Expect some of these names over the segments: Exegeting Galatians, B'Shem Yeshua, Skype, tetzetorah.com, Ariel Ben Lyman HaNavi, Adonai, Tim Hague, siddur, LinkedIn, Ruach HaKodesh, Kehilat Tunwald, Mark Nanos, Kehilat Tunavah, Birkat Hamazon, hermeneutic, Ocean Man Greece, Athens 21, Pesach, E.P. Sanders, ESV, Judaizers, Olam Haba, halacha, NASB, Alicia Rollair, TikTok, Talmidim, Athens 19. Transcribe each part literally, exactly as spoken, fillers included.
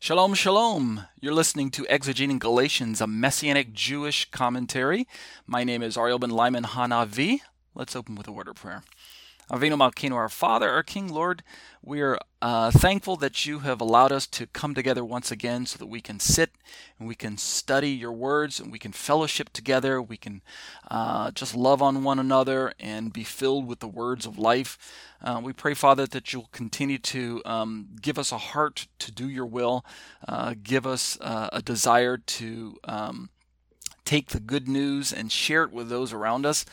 Shalom, shalom. You're listening to Exegeting Galatians, a Messianic Jewish commentary. My name is Ariel Ben Lyman HaNavi. Let's open with a word of prayer. Avinu Malkeinu, our Father, our King, Lord, we are uh, thankful that you have allowed us to come together once again so that we can sit and we can study your words and we can fellowship together. We can uh, just love on one another and be filled with the words of life. Uh, we pray, Father, that you'll continue to um, give us a heart to do your will, uh, give us uh, a desire to um, take the good news and share it with those around us.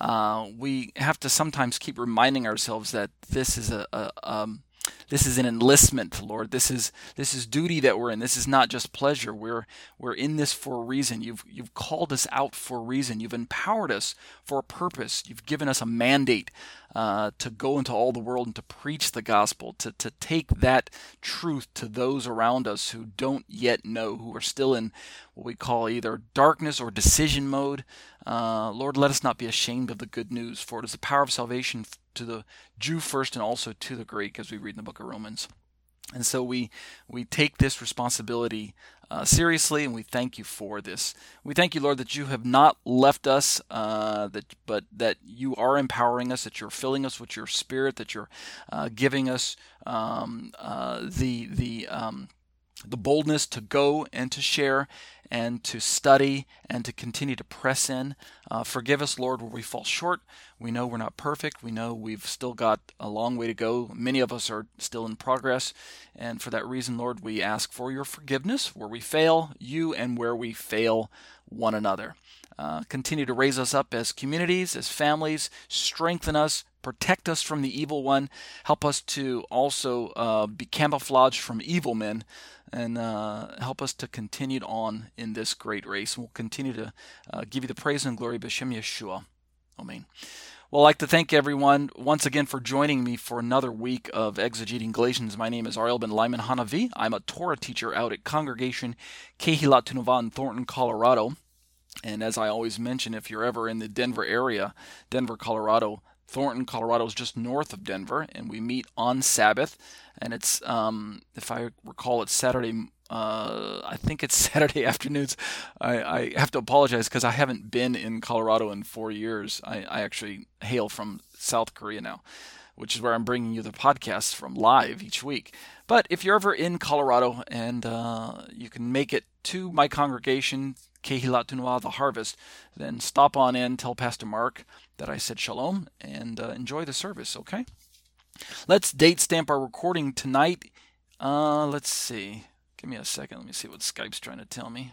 Uh, we have to sometimes keep reminding ourselves that this is a, a um, this is an enlistment, Lord. This is this is duty that we're in. This is not just pleasure. We're we're in this for a reason. You've you've called us out for a reason. You've empowered us for a purpose. You've given us a mandate uh, to go into all the world and to preach the gospel, to to take that truth to those around us who don't yet know, who are still in what we call either darkness or decision mode. Uh, Lord, let us not be ashamed of the good news, for it is the power of salvation to the Jew first and also to the Greek, as we read in the book of Romans. And so we we take this responsibility uh, seriously, and we thank you for this. We thank you, Lord, that you have not left us, uh, that but that you are empowering us, that you're filling us with your Spirit, that you're uh, giving us um, uh, the the um, the boldness to go and to share and to study and to continue to press in. Uh, forgive us, Lord, where we fall short. We know we're not perfect. We know we've still got a long way to go. Many of us are still in progress. And for that reason, Lord, we ask for your forgiveness where we fail you and where we fail one another. Uh, continue to raise us up as communities, as families, strengthen us, protect us from the evil one, help us to also uh, be camouflaged from evil men, and uh, help us to continue on in this great race. And we'll continue to uh, give you the praise and glory, B'Shem Yeshua. Amen. Well, I'd like to thank everyone once again for joining me for another week of Exegeting Galatians. My name is Ariel Ben Lyman HaNavi. I'm a Torah teacher out at Congregation Kehilat Tunavah in Thornton, Colorado. And as I always mention, if you're ever in the Denver area, Denver, Colorado, Thornton, Colorado is just north of Denver, and we meet on Sabbath. And it's, um, if I recall, it's Saturday. Uh, I think it's Saturday afternoons. I, I have to apologize because I haven't been in Colorado in four years. I, I actually hail from South Korea now, which is where I'm bringing you the podcast from live each week. But if you're ever in Colorado and uh, you can make it to my congregation, Kehilat Tunwald, The Harvest, then stop on in, tell Pastor Mark that I said shalom, and uh, enjoy the service, okay? Let's date stamp our recording tonight. Uh, let's see. Give me a second. Let me see what Skype's trying to tell me.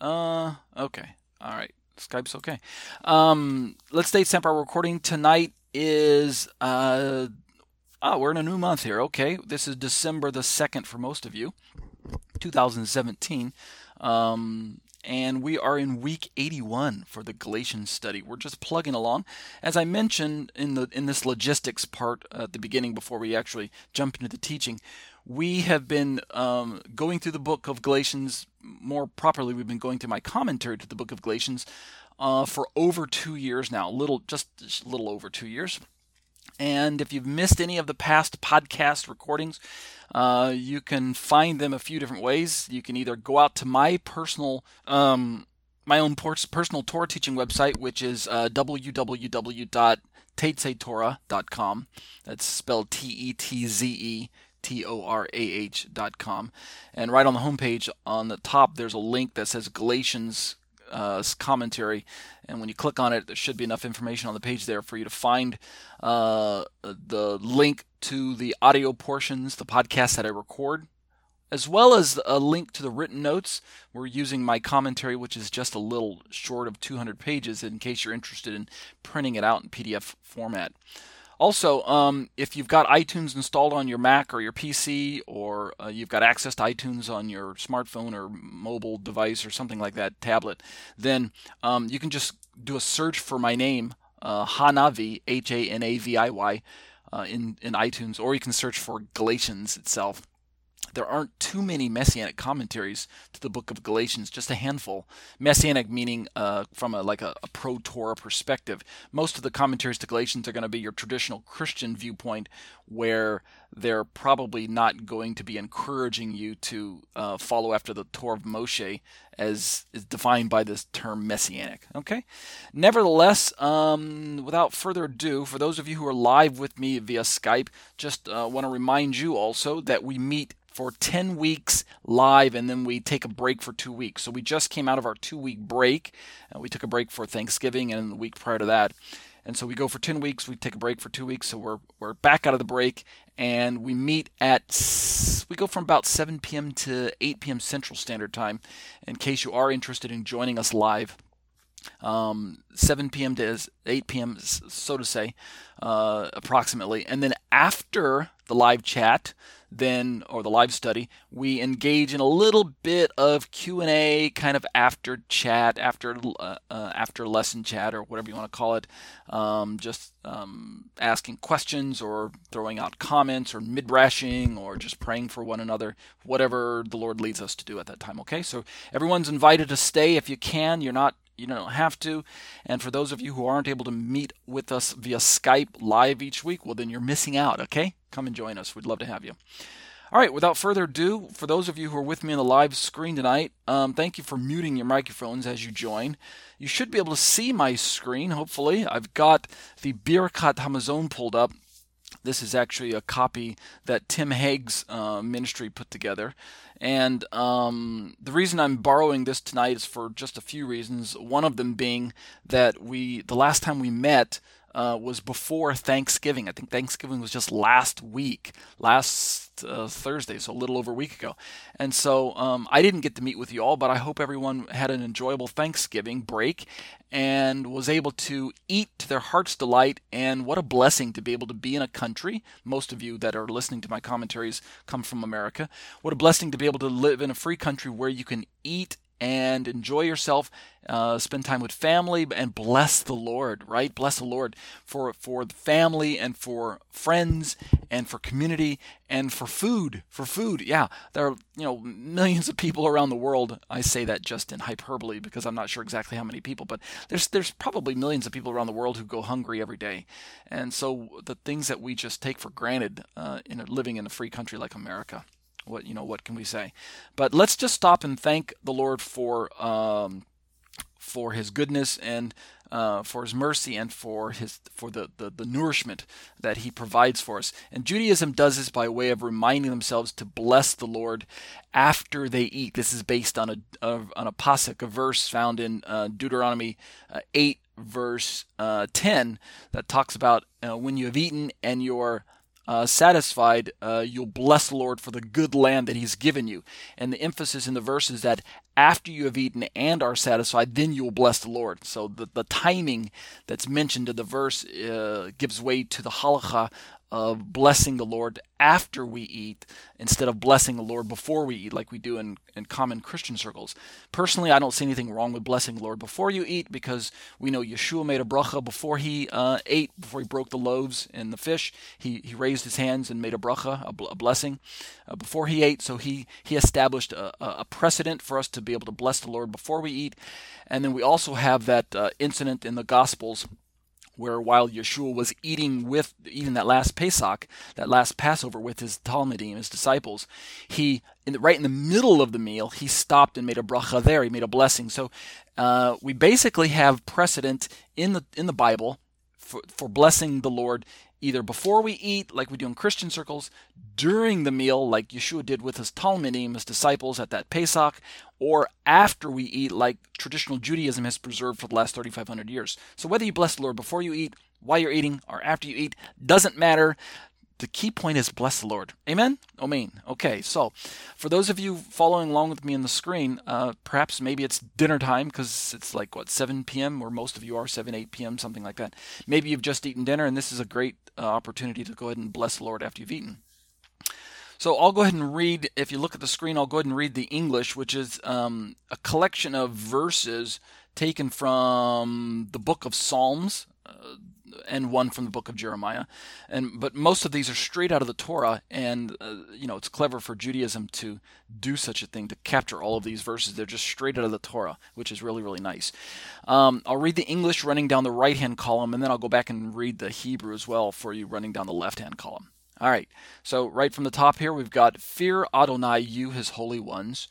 Uh, okay. All right. Skype's okay. Um, let's date stamp our recording tonight is, uh, oh, we're in a new month here. Okay. This is December the second for most of you, two thousand seventeen. Um, and we are in week eighty-one for the Galatians study. We're just plugging along. As I mentioned in the in this logistics part at the beginning before we actually jump into the teaching, we have been um, going through the book of Galatians. More properly, we've been going through my commentary to the book of Galatians uh, for over two years now, little, just a little over two years. And if you've missed any of the past podcast recordings, uh, you can find them a few different ways. You can either go out to my personal um, my own personal Torah teaching website, which is uh, w w w dot tetze torah dot com. That's spelled T E T Z E T O R A H dot com. And right on the homepage on the top, there's a link that says Galatians uh, commentary. And when you click on it, there should be enough information on the page there for you to find uh, the link to the audio portions, the podcasts that I record, as well as a link to the written notes. We're using my commentary, which is just a little short of two hundred pages, in case you're interested in printing it out in P D F format. Also, um, if you've got iTunes installed on your Mac or your P C, or uh, you've got access to iTunes on your smartphone or mobile device or something like that, tablet, then um, you can just do a search for my name, uh, HaNavi, H A N A V I Y, uh, in, in iTunes, or you can search for Galatians itself. There aren't too many Messianic commentaries to the book of Galatians, just a handful. Messianic meaning uh, from a like a, a pro-Torah perspective. Most of the commentaries to Galatians are going to be your traditional Christian viewpoint, where they're probably not going to be encouraging you to uh, follow after the Torah of Moshe, as is defined by this term Messianic. Okay. Nevertheless, um, without further ado, for those of you who are live with me via Skype, just uh, want to remind you also that we meet for ten weeks live, and then we take a break for two weeks. So we just came out of our two-week break. We took a break for Thanksgiving and the week prior to that. And so we go for ten weeks, we take a break for two weeks, so we're we're back out of the break, and we meet at, we go from about seven p.m. to eight p.m. Central Standard Time, in case you are interested in joining us live. Um, seven p.m. to eight p.m., so to say, uh, approximately. And then after the live chat, then, or the live study, we engage in a little bit of Q and A, kind of after chat, after uh, uh, after lesson chat, or whatever you want to call it, um, just um, asking questions or throwing out comments or midrashing or just praying for one another, whatever the Lord leads us to do at that time, okay? So everyone's invited to stay if you can. You're not You don't have to. And for those of you who aren't able to meet with us via Skype live each week, well, then you're missing out, okay? Come and join us. We'd love to have you. All right, without further ado, for those of you who are with me on the live screen tonight, um, thank you for muting your microphones as you join. You should be able to see my screen, hopefully. I've got the Birkat Hamazon pulled up. This is actually a copy that Tim Hague's uh, ministry put together. And um, the reason I'm borrowing this tonight is for just a few reasons. One of them being that we, the last time we met uh, was before Thanksgiving. I think Thanksgiving was just last week, last uh, Thursday, so a little over a week ago. And so um, I didn't get to meet with you all, but I hope everyone had an enjoyable Thanksgiving break and was able to eat to their heart's delight. And what a blessing to be able to be in a country. Most of you that are listening to my commentaries come from America. What a blessing to be able to live in a free country where you can eat and enjoy yourself, uh, spend time with family, and bless the Lord, right? Bless the Lord for for the family and for friends and for community and for food, for food. Yeah, there are, you know, millions of people around the world. I say that just in hyperbole because I'm not sure exactly how many people, but there's there's probably millions of people around the world who go hungry every day. And so the things that we just take for granted uh, in living in a free country like America. What you know? What can we say? But let's just stop and thank the Lord for um, for His goodness and uh, for His mercy and for His for the, the the nourishment that He provides for us. And Judaism does this by way of reminding themselves to bless the Lord after they eat. This is based on a, a on a pasuk, a verse found in uh, Deuteronomy uh, eight, verse uh, ten, that talks about uh, when you have eaten and your Uh, satisfied, uh, you'll bless the Lord for the good land that He's given you. And the emphasis in the verse is that after you have eaten and are satisfied, then you'll bless the Lord. So the, the timing that's mentioned in the verse uh, gives way to the halacha of blessing the Lord after we eat instead of blessing the Lord before we eat, like we do in, in common Christian circles. Personally, I don't see anything wrong with blessing the Lord before you eat, because we know Yeshua made a bracha before he uh, ate, before he broke the loaves and the fish. He he raised his hands and made a bracha, a, bl- a blessing, uh, before he ate. So he, he established a, a precedent for us to be able to bless the Lord before we eat. And then we also have that uh, incident in the Gospels where while Yeshua was eating with eating that last Pesach, that last Passover with his Talmidim, his disciples, he in the, right in the middle of the meal, he stopped and made a bracha there. He made a blessing. So uh, we basically have precedent in the in the Bible for, for blessing the Lord either before we eat, like we do in Christian circles, during the meal, like Yeshua did with his Talmidim, his disciples at that Pesach, or after we eat, like traditional Judaism has preserved for the last thirty-five hundred years. So whether you bless the Lord before you eat, while you're eating, or after you eat, doesn't matter. The key point is bless the Lord. Amen? Amen. Okay, so for those of you following along with me on the screen, uh, perhaps maybe it's dinner time because it's like, what, seven p.m., where most of you are, seven, eight p.m., something like that. Maybe you've just eaten dinner, and this is a great uh, opportunity to go ahead and bless the Lord after you've eaten. So I'll go ahead and read, if you look at the screen, I'll go ahead and read the English, which is um, a collection of verses taken from the book of Psalms, uh, and one from the book of Jeremiah. And but most of these are straight out of the Torah, and uh, you know, it's clever for Judaism to do such a thing, to capture all of these verses. They're just straight out of the Torah, which is really, really nice. Um, I'll read the English running down the right-hand column, and then I'll go back and read the Hebrew as well for you running down the left-hand column. All right, so right from the top here, we've got, "Fear Adonai, you, his holy ones,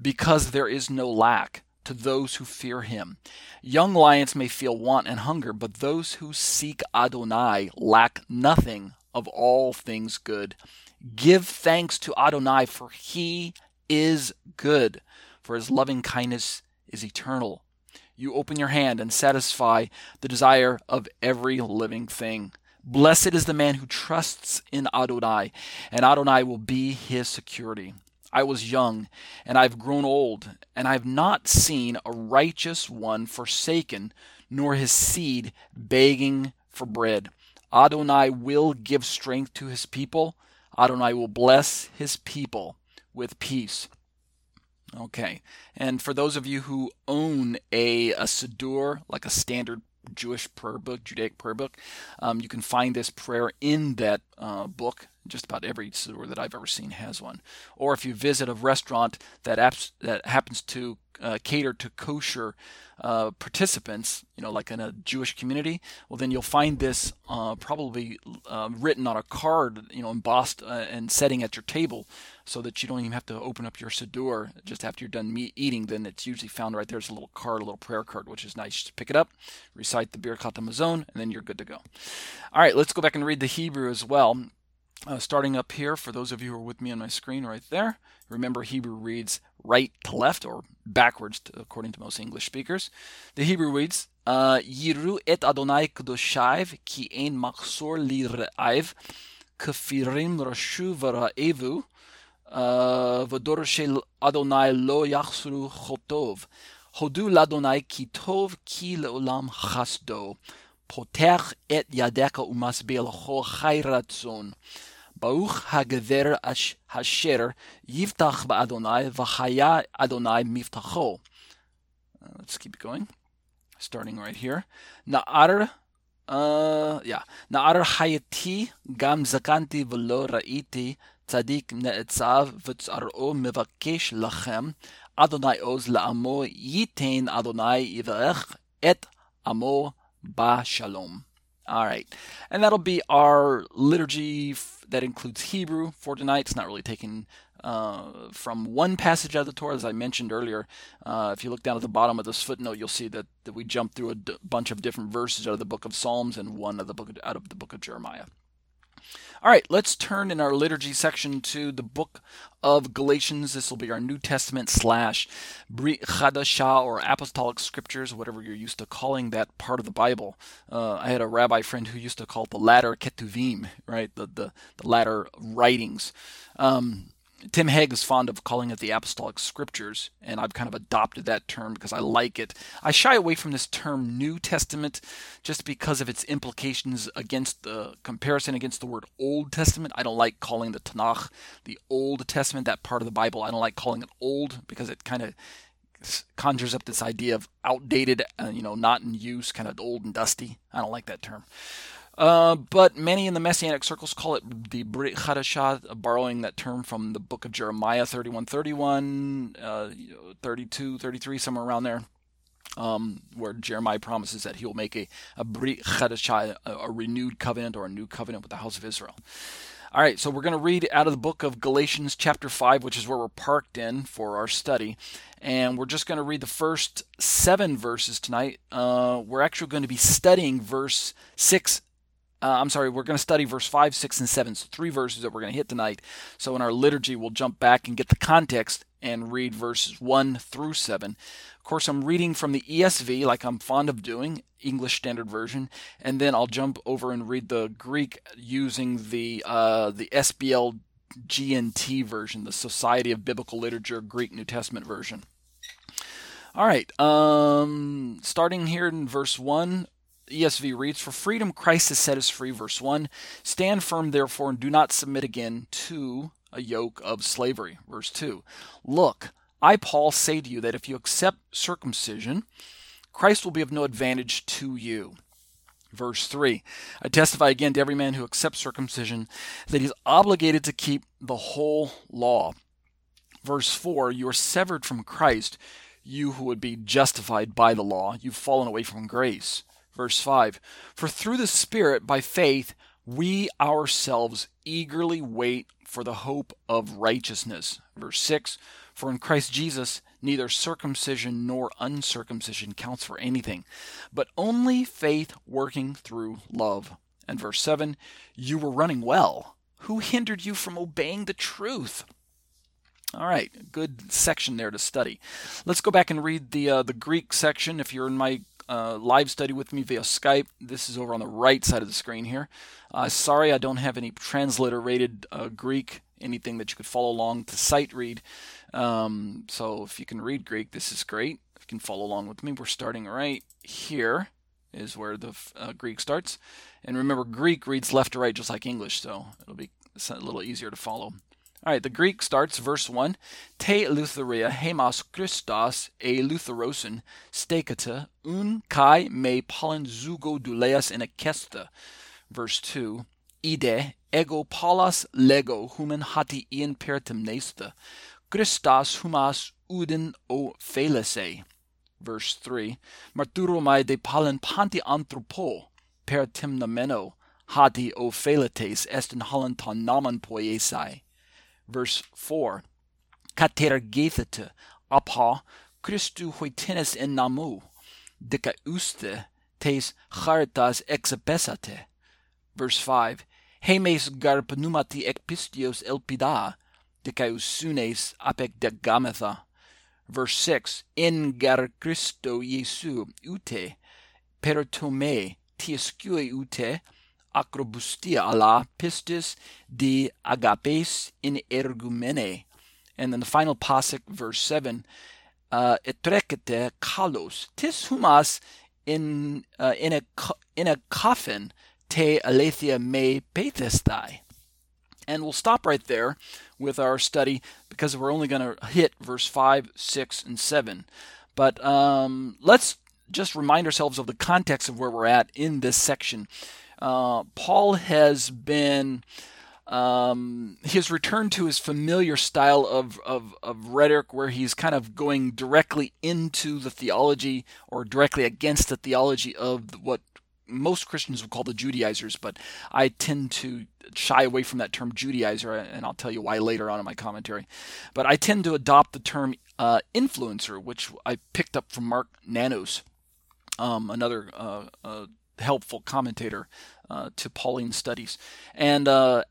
because there is no lack to those who fear him. Young lions may feel want and hunger, but those who seek Adonai lack nothing of all things good. Give thanks to Adonai, for he is good, for his loving kindness is eternal. You open your hand and satisfy the desire of every living thing. Blessed is the man who trusts in Adonai, and Adonai will be his security. I was young, and I've grown old, and I've not seen a righteous one forsaken, nor his seed begging for bread. Adonai will give strength to his people. Adonai will bless his people with peace." Okay, and for those of you who own a, a siddur, like a standard Jewish prayer book, Judaic prayer book, um, you can find this prayer in that uh, book. Just about every siddur that I've ever seen has one. Or if you visit a restaurant that apps, that happens to uh, cater to kosher uh, participants, you know, like in a Jewish community, well, then you'll find this uh, probably uh, written on a card, you know, embossed uh, and setting at your table, so that you don't even have to open up your siddur. Just after you're done meat eating, then it's usually found right there. It's a little card, a little prayer card, which is nice. Just pick it up, recite the Birkat Hamazon, and then you're good to go. All right, let's go back and read the Hebrew as well. Uh, starting up here, for those of you who are with me on my screen right there, remember Hebrew reads right to left, or backwards, to, according to most English speakers. The Hebrew reads, "Yiru et Adonai k'doshaiv, ki ein machsor li re'aiv, k'firim rashu v'ra'evu, v'dor shel Adonai lo yachsuru chotov, hodu l'Adonai ki tov, ki le'olam chasdo. Potech et yadeka umasbel ho chayratzon. Bauch hageder hasher yiftach ba'adonai v'chaya adonai miftacho." Uh, let's keep going. Starting right here. Na'ar, uh, yeah. Na'ar hayati gam zakanti v'lo ra'iti tzadik ne'etzav v'tzar'o mevakesh lachem adonai oz la'amo yitain adonai yivach et amo Ba Shalom. All right. And that'll be our liturgy f- that includes Hebrew for tonight. It's not really taken uh, from one passage out of the Torah, as I mentioned earlier. Uh, if you look down at the bottom of this footnote, you'll see that, that we jumped through a d- bunch of different verses out of the book of Psalms and one of the book of, out of the book of Jeremiah. All right, let's turn in our liturgy section to the book of Galatians. This will be our New Testament slash B'rit Hadashah, or Apostolic Scriptures, whatever you're used to calling that part of the Bible. Uh, I had a rabbi friend who used to call it the latter Ketuvim, right, the, the, the latter writings. Um, Tim Hague is fond of calling it the Apostolic Scriptures, and I've kind of adopted that term because I like it. I shy away from this term New Testament just because of its implications against the comparison against the word Old Testament. I don't like calling the Tanakh the Old Testament, that part of the Bible. I don't like calling it old because it kind of conjures up this idea of outdated, uh, you know, not in use, kind of old and dusty. I don't like that term. Uh, but many in the Messianic circles call it the B'rit Hadashah, borrowing that term from the book of Jeremiah thirty-one, thirty-one, uh, thirty-two, thirty-three, somewhere around there. Um, where Jeremiah promises that he will make a, a B'rit Hadashah, a, a renewed covenant or a new covenant with the house of Israel. All right, so we're going to read out of the book of Galatians chapter five, which is where we're parked in for our study. And we're just going to read the first seven verses tonight. Uh, we're actually going to be studying verse six. Uh, I'm sorry, we're going to study verse five, six, and seven. So three verses that we're going to hit tonight. So in our liturgy, we'll jump back and get the context and read verses one through seven. Of course, I'm reading from the E S V, like I'm fond of doing, English Standard Version, and then I'll jump over and read the Greek using the uh, the S B L G N T version, the Society of Biblical Literature Greek New Testament version. All right, um, starting here in verse one, E S V reads, "For freedom Christ has set us free," verse one. "Stand firm, therefore, and do not submit again to a yoke of slavery," verse two. "Look, I, Paul, say to you that if you accept circumcision, Christ will be of no advantage to you." Verse three, "I testify again to every man who accepts circumcision that he is obligated to keep the whole law." Verse four, "You are severed from Christ, you who would be justified by the law. You've fallen away from grace." Verse five, "For through the Spirit, by faith, we ourselves eagerly wait for the hope of righteousness." Verse six, "For in Christ Jesus neither circumcision nor uncircumcision counts for anything, but only faith working through love." And verse seven, "You were running well. Who hindered you from obeying the truth?" All right, good section there to study. Let's go back and read the uh, the Greek section. If you're in my Uh, live study with me via Skype, this is over on the right side of the screen here. Uh, sorry, I don't have any transliterated uh, Greek, anything that you could follow along to sight read. Um, so if you can read Greek, this is great. You can follow along with me. We're starting right here is where the uh, Greek starts. And remember, Greek reads left to right just like English, so it'll be a little easier to follow. All right, the Greek starts, verse one. "Te lutheria hemas Christos eleutherosin stekata un kai me pollen zugo duleas in akesta." Verse two. "Ide ego palas lego humen hati in pertemnesta Christos humas uden o felese." Verse three. "Marturomai de pollen panti anthropo pertemnameno hati o feletes estin halanton naman poiesai." Verse four, "Katergethete apha Christu hoitenes en namu, deka uste tes charitas exepesate." Verse five, "Hemes garpnumati ekpistios elpida, deka usunes apek degametha." Verse six, "En gar Christo Jesu ute, peritome tiescue ute, acrobustia alla pistis de agapes in ergumene." And then the final pasuk, verse seven, "Etrekete kalos tis humas in in a in a coffin te aletheia me pethestai." And we'll stop right there with our study because we're only going to hit verse five, six, and seven. But um, let's just remind ourselves of the context of where we're at in this section. Uh, Paul has been, um, his return to his familiar style of, of, of rhetoric where he's kind of going directly into the theology or directly against the theology of what most Christians would call the Judaizers, but I tend to shy away from that term Judaizer, and I'll tell you why later on in my commentary. But I tend to adopt the term uh, influencer, which I picked up from Mark Nanos, um, another uh, uh helpful commentator uh, to Pauline studies, and uh,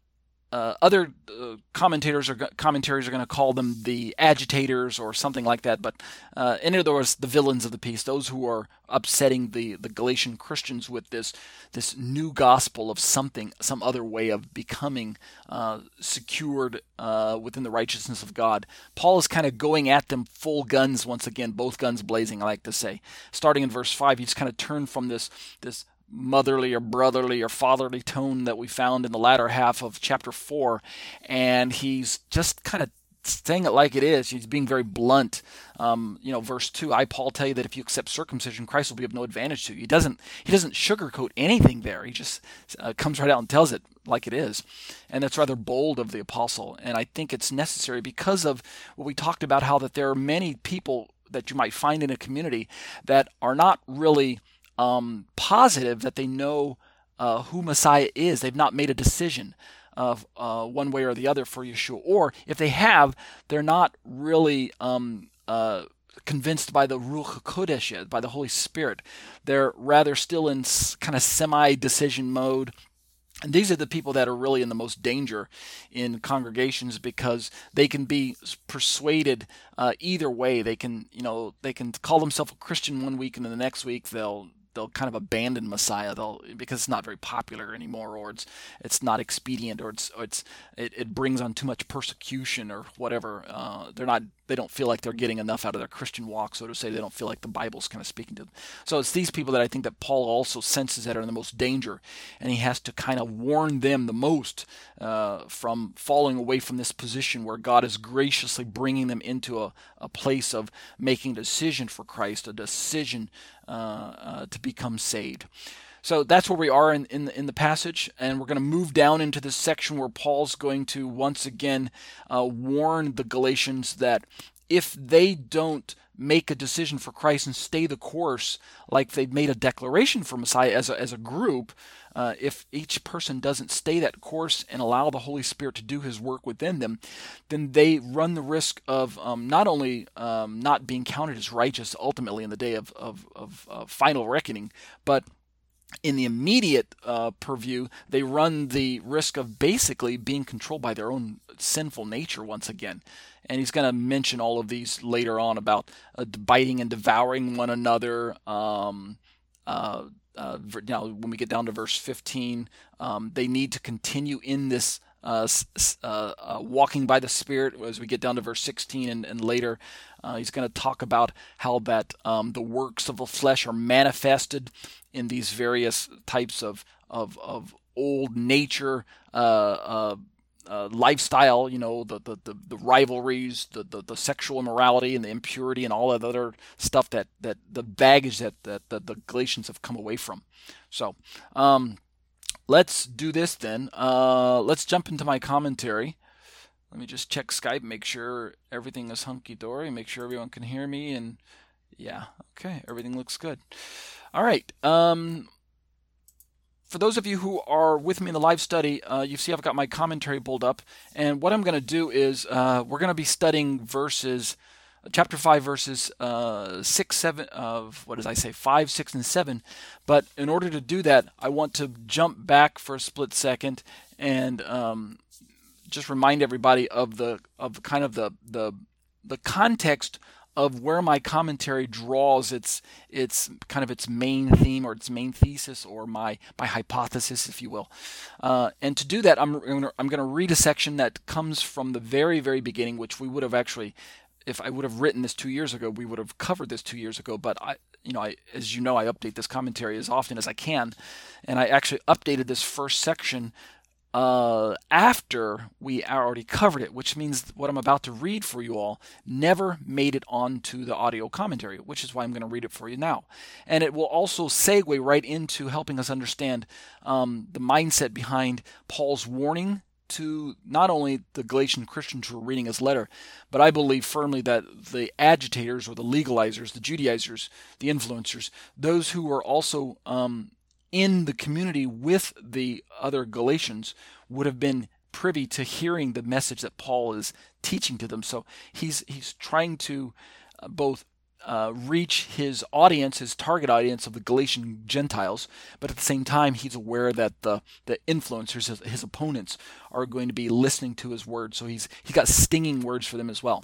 uh, other uh, commentators or commentaries are going to call them the agitators or something like that. But uh, in other words, the villains of the piece, those who are upsetting the, the Galatian Christians with this this new gospel of something, some other way of becoming uh, secured uh, within the righteousness of God. Paul is kind of going at them full guns once again, both guns blazing, I like to say. Starting in verse five, he's kind of turned from this this. motherly or brotherly or fatherly tone that we found in the latter half of chapter four, and he's just kind of saying it like it is. He's being very blunt. Um, you know, verse two, "I, Paul, tell you that if you accept circumcision, Christ will be of no advantage to you." He doesn't he doesn't sugarcoat anything there. He just uh, comes right out and tells it like it is, and that's rather bold of the apostle. And I think it's necessary because of what we talked about, how that there are many people that you might find in a community that are not really um, positive that they know uh, who Messiah is. They've not made a decision of uh, one way or the other for Yeshua. Or if they have, they're not really um, uh, convinced by the Ruach HaKodesh yet, by the Holy Spirit. They're rather still in kind of semi-decision mode. And these are the people that are really in the most danger in congregations, because they can be persuaded uh, either way. They can, you know, they can call themselves a Christian one week, and then the next week they'll they'll kind of abandon Messiah. They'll because it's not very popular anymore, or it's it's not expedient, or it's or it's it, it brings on too much persecution or whatever. Uh, they're not they don't feel like they're getting enough out of their Christian walk, so to say. They don't feel like the Bible's kind of speaking to them. So it's these people that I think that Paul also senses that are in the most danger, and he has to kind of warn them the most uh, from falling away from this position where God is graciously bringing them into a, a place of making a decision for Christ, a decision uh, uh, to become saved. So that's where we are in, in, in the passage, and we're going to move down into this section where Paul's going to once again uh, warn the Galatians that if they don't make a decision for Christ and stay the course, like they've made a declaration for Messiah as a, as a group, uh, if each person doesn't stay that course and allow the Holy Spirit to do his work within them, then they run the risk of um, not only um, not being counted as righteous ultimately in the day of, of, of, of final reckoning, but in the immediate uh, purview, they run the risk of basically being controlled by their own sinful nature once again. And he's going to mention all of these later on about uh, biting and devouring one another. Um, uh, uh, now, when we get down to verse fifteen, um, they need to continue in this uh, uh, uh, walking by the Spirit. As we get down to verse sixteen and, and later, uh, he's going to talk about how that um, the works of the flesh are manifested in these various types of of, of old nature uh, uh, uh, lifestyle, you know, the the, the, the rivalries, the, the, the sexual immorality, and the impurity, and all that other stuff that, that the baggage that, that, that the Galatians have come away from. So um, let's do this then. Uh, let's jump into my commentary. Let me just check Skype, make sure everything is hunky dory, make sure everyone can hear me, and yeah, okay, everything looks good. All right. Um, for those of you who are with me in the live study, uh, you see I've got my commentary pulled up. And what I'm going to do is uh, we're going to be studying verses, chapter five, verses uh, six, seven, of what does I say, five, six, and seven. But in order to do that, I want to jump back for a split second and um, just remind everybody of the of kind of the the, the context of where my commentary draws its its kind of its main theme or its main thesis or my, my hypothesis, if you will. Uh, and to do that, I'm I'm going to read a section that comes from the very, very beginning, which we would have actually, if I would have written this two years ago, we would have covered this two years ago. But I, you know, I as you know, I update this commentary as often as I can, and I actually updated this first section Uh, after we already covered it, which means what I'm about to read for you all never made it onto the audio commentary, which is why I'm going to read it for you now. And it will also segue right into helping us understand um, the mindset behind Paul's warning to not only the Galatian Christians who are reading his letter, but I believe firmly that the agitators or the legalizers, the Judaizers, the influencers, those who are also um, in the community with the other Galatians would have been privy to hearing the message that Paul is teaching to them. So he's he's trying to both uh, reach his audience, his target audience of the Galatian Gentiles, but at the same time he's aware that the, the influencers, his, his opponents, are going to be listening to his words. So he's he's got stinging words for them as well.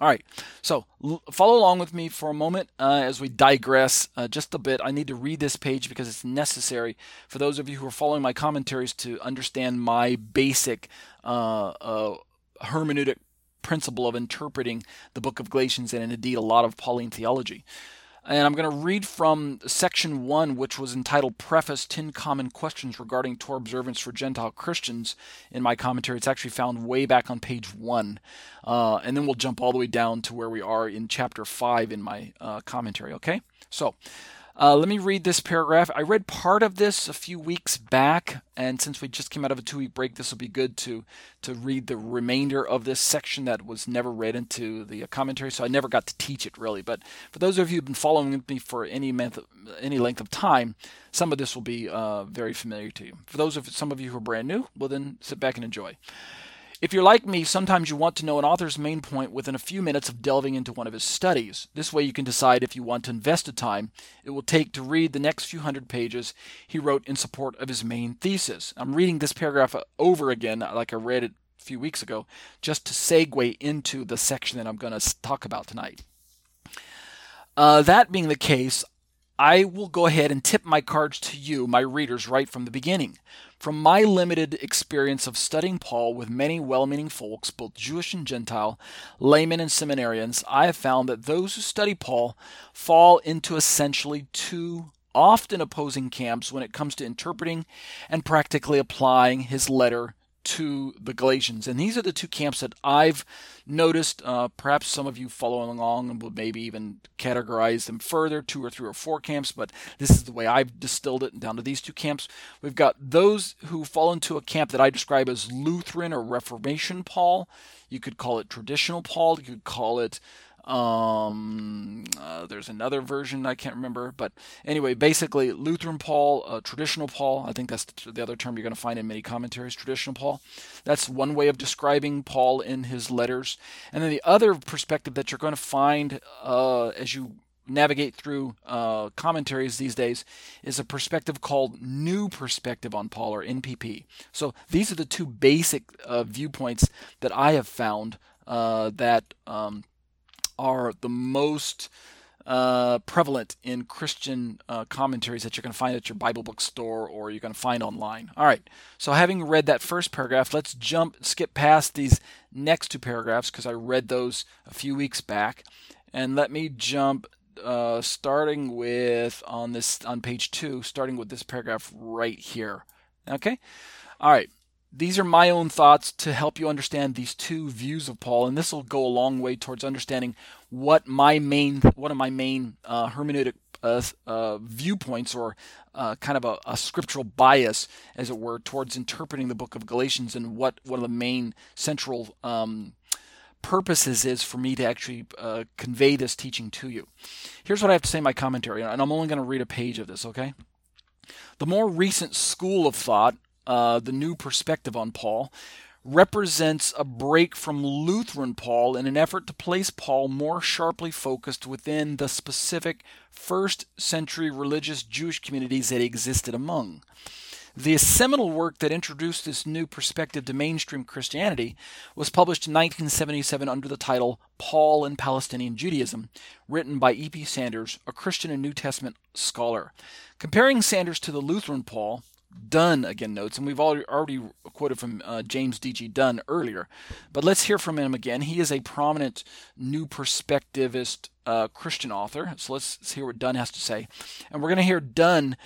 All right, so l- follow along with me for a moment uh, as we digress uh, just a bit. I need to read this page because it's necessary for those of you who are following my commentaries to understand my basic uh, uh, hermeneutic principle of interpreting the book of Galatians and indeed a lot of Pauline theology. And I'm going to read from section one, which was entitled Preface, ten Common Questions Regarding Torah Observance for Gentile Christians in my commentary. It's actually found way back on page one. Uh, and then we'll jump all the way down to where we are in chapter five in my uh, commentary, okay? So, Uh, let me read this paragraph. I read part of this a few weeks back, and since we just came out of a two-week break, this will be good to to read the remainder of this section that was never read into the commentary, so I never got to teach it, really. But for those of you who've been following with me for any, month, any length of time, some of this will be uh, very familiar to you. For those of some of you who are brand new, well, then sit back and enjoy. If you're like me, sometimes you want to know an author's main point within a few minutes of delving into one of his studies. This way you can decide if you want to invest the time it will take to read the next few hundred pages he wrote in support of his main thesis. I'm reading this paragraph over again, like I read it a few weeks ago, just to segue into the section that I'm going to talk about tonight. Uh, that being the case, I will go ahead and tip my cards to you, my readers, right from the beginning. From my limited experience of studying Paul with many well-meaning folks, both Jewish and Gentile, laymen and seminarians, I have found that those who study Paul fall into essentially two often opposing camps when it comes to interpreting and practically applying his letter to the Galatians. And these are the two camps that I've noticed. Uh, perhaps some of you following along will maybe even categorize them further, two or three or four camps, but this is the way I've distilled it down to these two camps. We've got those who fall into a camp that I describe as Lutheran or Reformation Paul. You could call it traditional Paul. You could call it Um, uh, there's another version I can't remember, but anyway, basically Lutheran Paul, uh, traditional Paul. I think that's the other term you're going to find in many commentaries, traditional Paul. That's one way of describing Paul in his letters. And then the other perspective that you're going to find uh, as you navigate through uh, commentaries these days is a perspective called New Perspective on Paul, or N P P. So these are the two basic uh, viewpoints that I have found uh, that um, are the most uh, prevalent in Christian uh, commentaries that you're going to find at your Bible bookstore or you're going to find online. All right, so having read that first paragraph, let's jump, skip past these next two paragraphs because I read those a few weeks back, and let me jump uh, starting with on this on page two, starting with this paragraph right here. Okay, all right. These are my own thoughts to help you understand these two views of Paul, and this will go a long way towards understanding what my main, one of my main uh, hermeneutic uh, uh, viewpoints, or uh, kind of a, a scriptural bias, as it were, towards interpreting the book of Galatians, and what one of the main central um, purposes is for me to actually uh, convey this teaching to you. Here's what I have to say in my commentary, and I'm only going to read a page of this, okay? The more recent school of thought, Uh, the New Perspective on Paul, represents a break from Lutheran Paul in an effort to place Paul more sharply focused within the specific first century religious Jewish communities that he existed among. The seminal work that introduced this new perspective to mainstream Christianity was published in nineteen seventy-seven under the title Paul and Palestinian Judaism, written by E P Sanders, a Christian and New Testament scholar. Comparing Sanders to the Lutheran Paul, Dunn again notes, and we've already quoted from uh, James D G. Dunn earlier, but let's hear from him again. He is a prominent New Perspectivist uh, Christian author, so let's hear what Dunn has to say. And we're going to hear Dunn,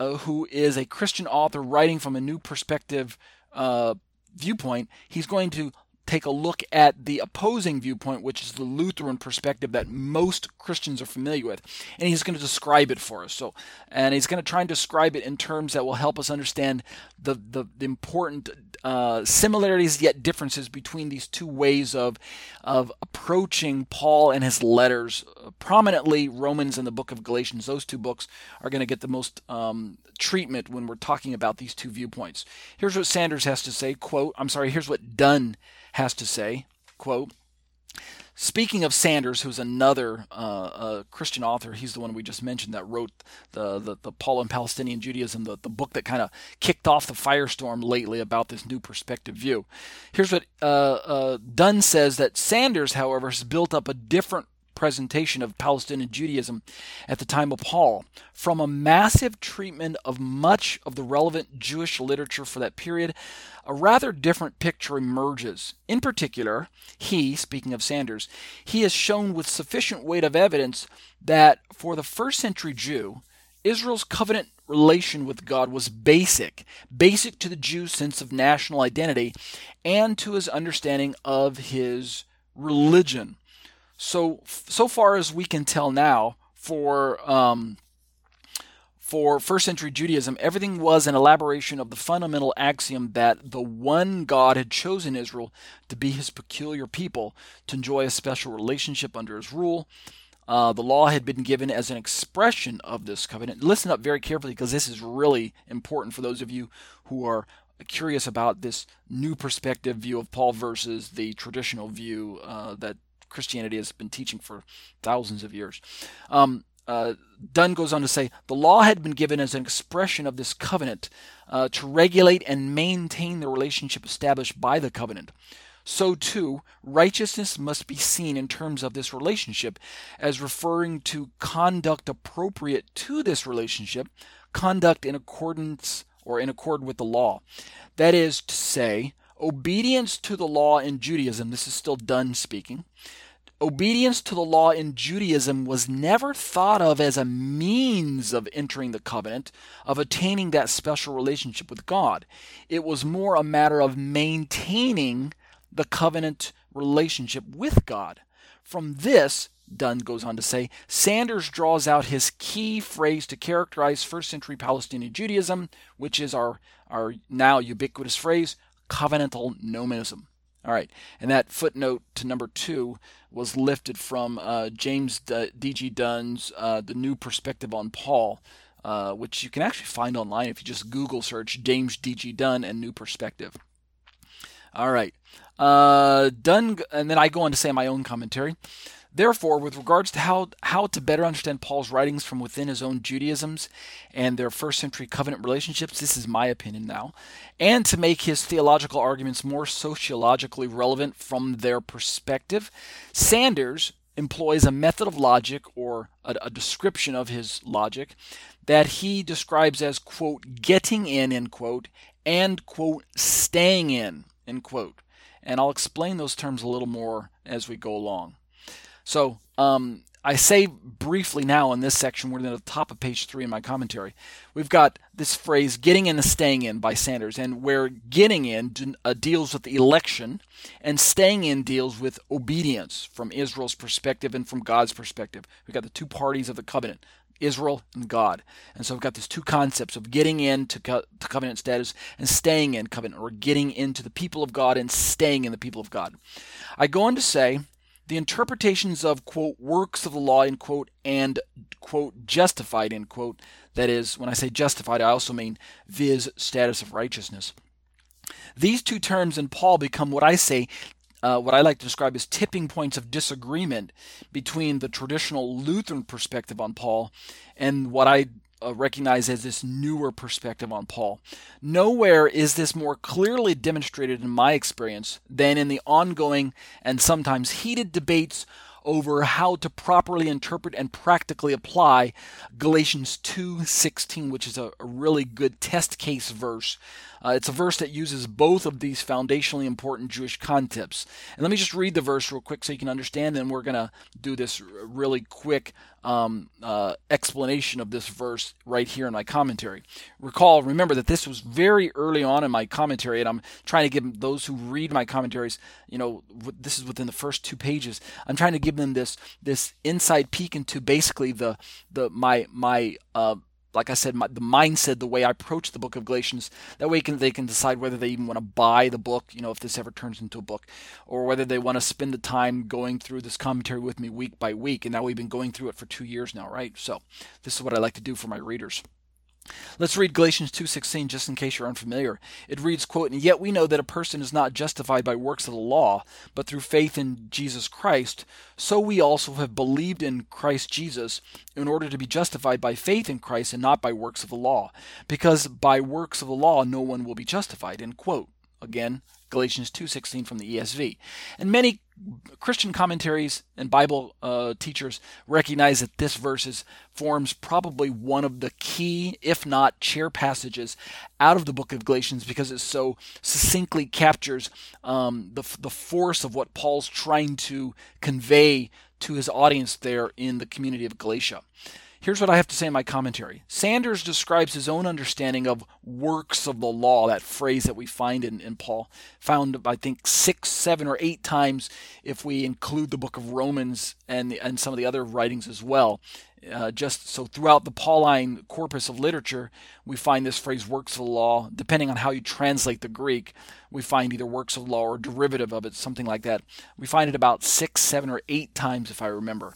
uh, who is a Christian author writing from a New Perspective uh, viewpoint. He's going to take a look at the opposing viewpoint, which is the Lutheran perspective that most Christians are familiar with, and he's going to describe it for us. So, and he's going to try and describe it in terms that will help us understand the the, the important uh, similarities yet differences between these two ways of of approaching Paul and his letters, prominently Romans and the book of Galatians. Those two books are going to get the most um, treatment when we're talking about these two viewpoints. Here's what Sanders has to say, quote, I'm sorry, here's what Dunn has to say, quote, speaking of Sanders, who's another uh, uh, Christian author, he's the one we just mentioned that wrote the the, the Paul and Palestinian Judaism, the, the book that kind of kicked off the firestorm lately about this new perspective view. Here's what uh, uh, Dunn says, that Sanders, however, has built up a different presentation of Palestinian Judaism at the time of Paul, from a massive treatment of much of the relevant Jewish literature for that period. A rather different picture emerges. In particular, he, speaking of Sanders, he has shown with sufficient weight of evidence that for the first century Jew, Israel's covenant relation with God was basic, basic to the Jew's sense of national identity and to his understanding of his religion. So, so far as we can tell now, for um, for first century Judaism, everything was an elaboration of the fundamental axiom that the one God had chosen Israel to be his peculiar people, to enjoy a special relationship under his rule. Uh, the law had been given as an expression of this covenant. Listen up very carefully, because this is really important for those of you who are curious about this new perspective view of Paul versus the traditional view uh, that Christianity has been teaching for thousands of years. Um, Uh, Dunn goes on to say, the law had been given as an expression of this covenant uh, to regulate and maintain the relationship established by the covenant. So too, righteousness must be seen in terms of this relationship as referring to conduct appropriate to this relationship, conduct in accordance or in accord with the law. That is to say, obedience to the law in Judaism, this is still Dunn speaking, obedience to the law in Judaism was never thought of as a means of entering the covenant, of attaining that special relationship with God. It was more a matter of maintaining the covenant relationship with God. From this, Dunn goes on to say, Sanders draws out his key phrase to characterize first century Palestinian Judaism, which is our, our now ubiquitous phrase, covenantal nomism. All right, and that footnote to number two was lifted from uh, James D G. Dunn's uh, The New Perspective on Paul, uh, which you can actually find online if you just Google search James D G. Dunn and New Perspective. All right, uh, Dunn, and then I go on to say my own commentary. Therefore, with regards to how, how to better understand Paul's writings from within his own Judaisms and their first century covenant relationships, this is my opinion now, and to make his theological arguments more sociologically relevant from their perspective, Sanders employs a method of logic, or a, a description of his logic, that he describes as, quote, getting in, end quote, and, quote, staying in, end quote. And I'll explain those terms a little more as we go along. So um, I say briefly now in this section, we're at the top of page three in my commentary. We've got this phrase, getting in and staying in, by Sanders, and where getting in uh, deals with election and staying in deals with obedience from Israel's perspective and from God's perspective. We've got the two parties of the covenant, Israel and God. And so we've got these two concepts of getting in to, co- to covenant status and staying in covenant, or getting into the people of God and staying in the people of God. I go on to say, the interpretations of, quote, works of the law, end quote, and, quote, justified, end quote, that is, when I say justified, I also mean viz. Status of righteousness. These two terms in Paul become what I say, uh, what I like to describe as tipping points of disagreement between the traditional Lutheran perspective on Paul and what I Uh, recognized as this newer perspective on Paul. Nowhere is this more clearly demonstrated in my experience than in the ongoing and sometimes heated debates over how to properly interpret and practically apply Galatians two sixteen, which is a, a really good test case verse. Uh, it's a verse that uses both of these foundationally important Jewish concepts. And let me just read the verse real quick so you can understand, and we're going to do this really quick um, uh, explanation of this verse right here in my commentary. Recall, remember that this was very early on in my commentary, and I'm trying to give those who read my commentaries, you know, this is within the first two pages, I'm trying to give them this this inside peek into basically the the my my uh like I said, my, the mindset, the way I approach the book of Galatians. That way can, they can decide whether they even want to buy the book, you know, if this ever turns into a book, or whether they want to spend the time going through this commentary with me week by week. And now we've been going through it for two years now, right? So this is what I like to do for my readers. Let's read Galatians two sixteen, just in case you're unfamiliar. It reads, quote, and yet we know that a person is not justified by works of the law, but through faith in Jesus Christ. So we also have believed in Christ Jesus in order to be justified by faith in Christ and not by works of the law, because by works of the law no one will be justified, end quote. Again, Galatians two sixteen from the E S V. And many Christian commentaries and Bible uh, teachers recognize that this verse is, forms probably one of the key, if not chair passages, out of the book of Galatians, because it so succinctly captures um, the, the force of what Paul's trying to convey to his audience there in the community of Galatia. Here's what I have to say in my commentary. Sanders describes his own understanding of works of the law, that phrase that we find in, in Paul, found, I think, six, seven, or eight times if we include the book of Romans and, and some of the other writings as well. Uh, just so throughout the Pauline corpus of literature, we find this phrase works of the law. Depending on how you translate the Greek, we find either works of law or derivative of it, something like that. We find it about six, seven, or eight times, if I remember.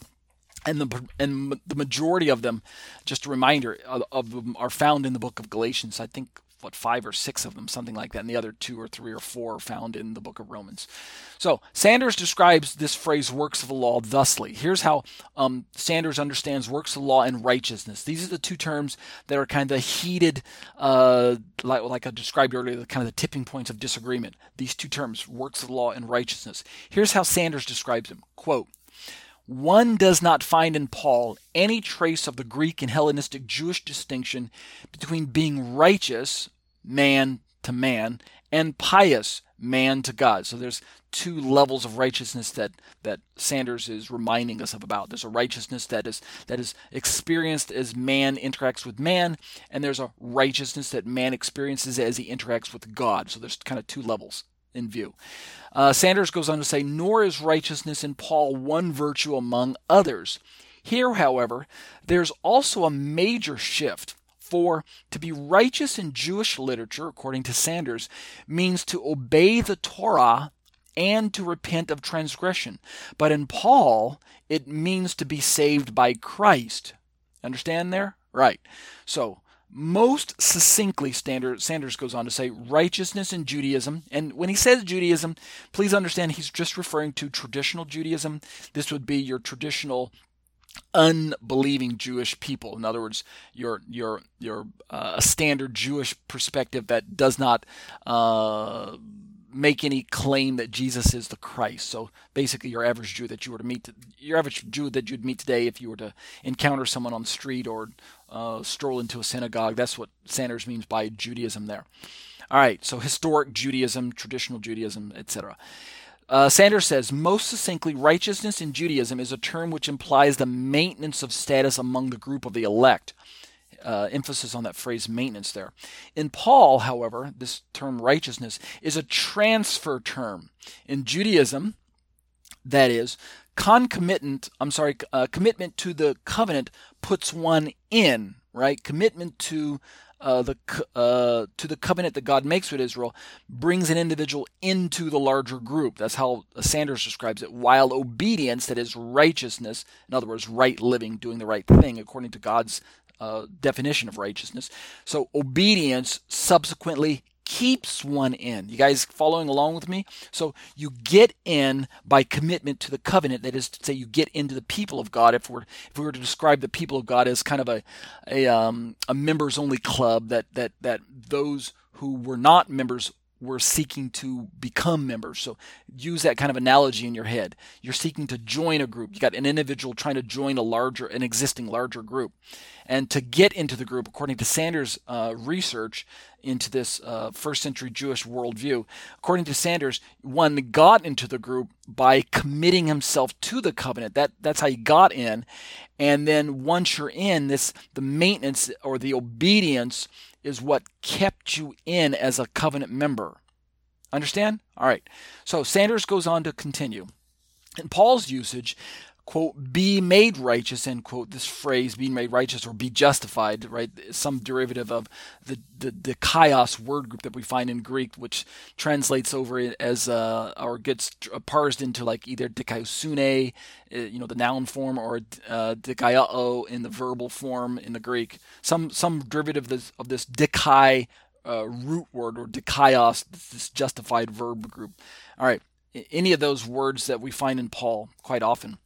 And the and the majority of them, just a reminder, of, of them are found in the book of Galatians. I think, what, five or six of them, something like that. And the other two or three or four are found in the book of Romans. So Sanders describes this phrase works of the law thusly. Here's how um, Sanders understands works of the law and righteousness. These are the two terms that are kind of heated, uh, like, like I described earlier, kind of the tipping points of disagreement. These two terms, works of the law and righteousness. Here's how Sanders describes them. Quote, "One does not find in Paul any trace of the Greek and Hellenistic Jewish distinction between being righteous, man to man, and pious, man to God." So there's two levels of righteousness that, that Sanders is reminding us of about. There's a righteousness that is that is experienced as man interacts with man, and there's a righteousness that man experiences as he interacts with God. So there's kind of two levels in view. Uh, Sanders goes on to say, "Nor is righteousness in Paul one virtue among others. Here, however, there's also a major shift, for to be righteous in Jewish literature, according to Sanders, means to obey the Torah and to repent of transgression. But in Paul, it means to be saved by Christ." Understand there? Right. So, most succinctly, Sanders goes on to say, righteousness in Judaism, and when he says Judaism, please understand he's just referring to traditional Judaism. This would be your traditional unbelieving Jewish people. In other words, your your your uh, standard Jewish perspective that does not uh, make any claim that Jesus is the Christ. So basically, your average Jew that you were to meet, your average Jew that you'd meet today, if you were to encounter someone on the street or Uh, stroll into a synagogue. That's what Sanders means by Judaism there. All right, so historic Judaism, traditional Judaism, et cetera. Uh, Sanders says, most succinctly, righteousness in Judaism is a term which implies the maintenance of status among the group of the elect. Uh, emphasis on that phrase maintenance there. In Paul, however, this term righteousness is a transfer term. In Judaism, that is, concomitant, I'm sorry, uh, commitment to the covenant puts one in, right? Commitment to uh, the uh, to the covenant that God makes with Israel brings an individual into the larger group. That's how Sanders describes it. While obedience, that is righteousness, in other words, right living, doing the right thing according to God's uh, definition of righteousness. So obedience subsequently keeps one in. You guys following along with me? So you get in by commitment to the covenant. That is to say, you get into the people of God. If we're if we were to describe the people of God as kind of a a, um, a members only club, that that that those who were not members were seeking to become members. So use that kind of analogy in your head. You're seeking to join a group. You got an individual trying to join a larger, an existing larger group, and to get into the group, according to Sanders' uh, research into this uh, first century Jewish worldview. According to Sanders, one got into the group by committing himself to the covenant. That that's how he got in. And then once you're in, this the maintenance or the obedience is what kept you in as a covenant member. Understand? All right. So Sanders goes on to continue. In Paul's usage, quote, "be made righteous," end quote, this phrase, "be made righteous" or "be justified," right? Some derivative of the the, the kaios word group that we find in Greek, which translates over as, uh, or gets parsed into like either dikaiosune, you know, the noun form, or uh, dikaiao in the verbal form in the Greek. Some some derivative of this, of this dikai uh, root word or dikaios, this justified verb group. All right, any of those words that we find in Paul quite often.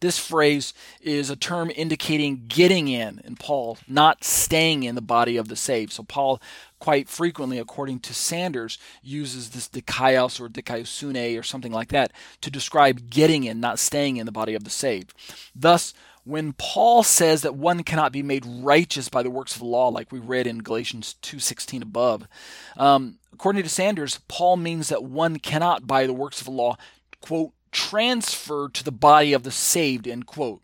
This phrase is a term indicating getting in, in Paul, not staying in the body of the saved. So Paul, quite frequently, according to Sanders, uses this dikaios or dikaiosune or something like that to describe getting in, not staying in the body of the saved. Thus, when Paul says that one cannot be made righteous by the works of the law, like we read in Galatians two sixteen above, um, according to Sanders, Paul means that one cannot, by the works of the law, quote, transfer to the body of the saved, end quote.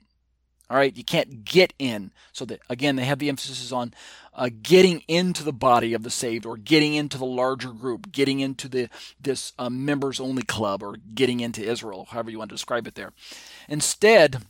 All right, you can't get in. So that, again, they have the emphasis on uh, getting into the body of the saved, or getting into the larger group, getting into the this uh, members only club, or getting into Israel, however you want to describe it there. Instead,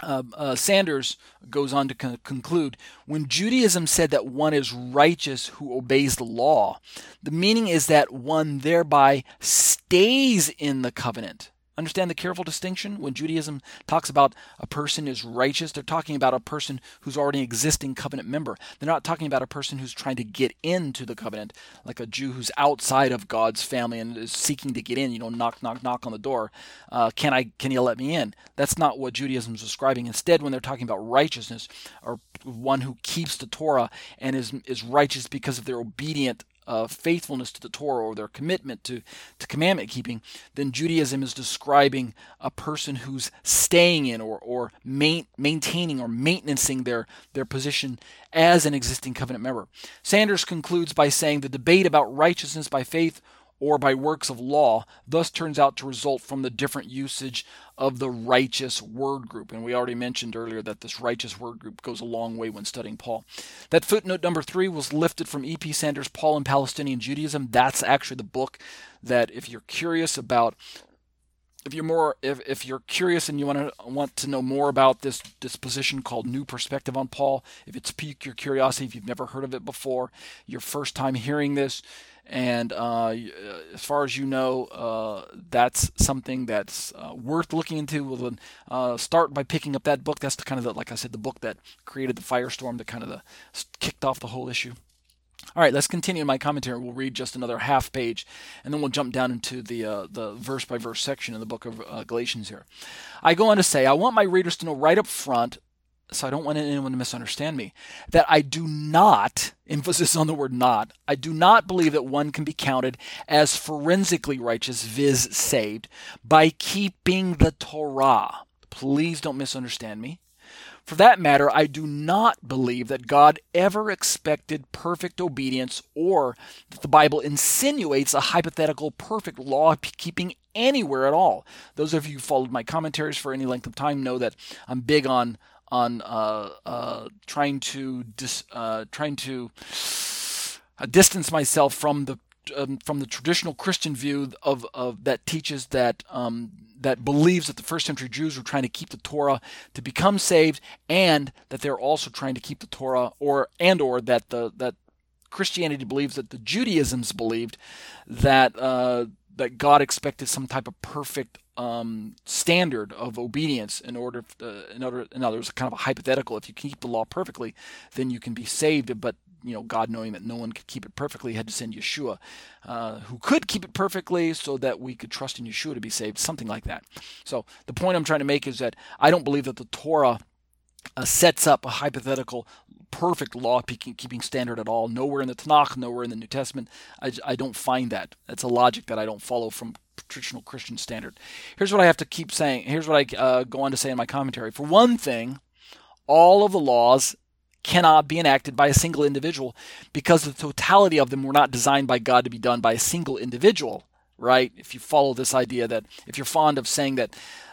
Uh, uh, Sanders goes on to con- conclude, when Judaism said that one is righteous who obeys the law, the meaning is that one thereby stays in the covenant. Understand the careful distinction? When Judaism talks about a person is righteous, they're talking about a person who's already an existing covenant member. They're not talking about a person who's trying to get into the covenant, like a Jew who's outside of God's family and is seeking to get in, you know, knock, knock, knock on the door. Uh, can I? Can you let me in? That's not what Judaism is describing. Instead, when they're talking about righteousness, or one who keeps the Torah and is is righteous because of their obedient Uh, faithfulness to the Torah or their commitment to, to commandment keeping, then Judaism is describing a person who's staying in or or main, maintaining or maintenancing their, their position as an existing covenant member. Sanders concludes by saying the debate about righteousness by faith or by works of law thus turns out to result from the different usage of the righteous word group. And we already mentioned earlier that this righteous word group goes a long way when studying Paul. That footnote number three was lifted from E P. Sanders' Paul and Palestinian Judaism. That's actually the book that if you're curious about, if you're more, if, if you're curious and you want to want to know more about this, this position called New Perspective on Paul, if it's piqued your curiosity, if you've never heard of it before, your first time hearing this, and uh, as far as you know, uh, that's something that's uh, worth looking into. We'll uh, start by picking up that book. That's the kind of the, like I said, the book that created the firestorm, that kind of the, kicked off the whole issue. All right, let's continue my commentary. We'll read just another half page, and then we'll jump down into the uh, the verse-by-verse section in the book of uh, Galatians here. I go on to say, I want my readers to know right up front, so I don't want anyone to misunderstand me, that I do not, emphasis on the word not, I do not believe that one can be counted as forensically righteous, viz. saved, by keeping the Torah. Please don't misunderstand me. For that matter, I do not believe that God ever expected perfect obedience, or that the Bible insinuates a hypothetical perfect law-keeping anywhere at all. Those of you who followed my commentaries for any length of time know that I'm big on on uh, uh, trying to dis, uh, trying to uh, distance myself from the um, from the traditional Christian view of, of that teaches that um, that believes that the first century Jews were trying to keep the Torah to become saved, and that they're also trying to keep the Torah, or and or that the that Christianity believes that the Judaism's believed that uh, that God expected some type of perfect Um, standard of obedience in order, uh, in order, in other words, kind of a hypothetical. If you keep the law perfectly, then you can be saved. But you know, God, knowing that no one could keep it perfectly, had to send Yeshua, uh, who could keep it perfectly, so that we could trust in Yeshua to be saved. Something like that. So the point I'm trying to make is that I don't believe that the Torah uh, sets up a hypothetical perfect law-keeping standard at all. Nowhere in the Tanakh, nowhere in the New Testament, I, I don't find that. That's a logic that I don't follow from traditional Christian standard. Here's what I have to keep saying. Here's what I uh, go on to say in my commentary. For one thing, all of the laws cannot be enacted by a single individual because the totality of them were not designed by God to be done by a single individual, right? If you follow this idea that, if you're fond of saying that,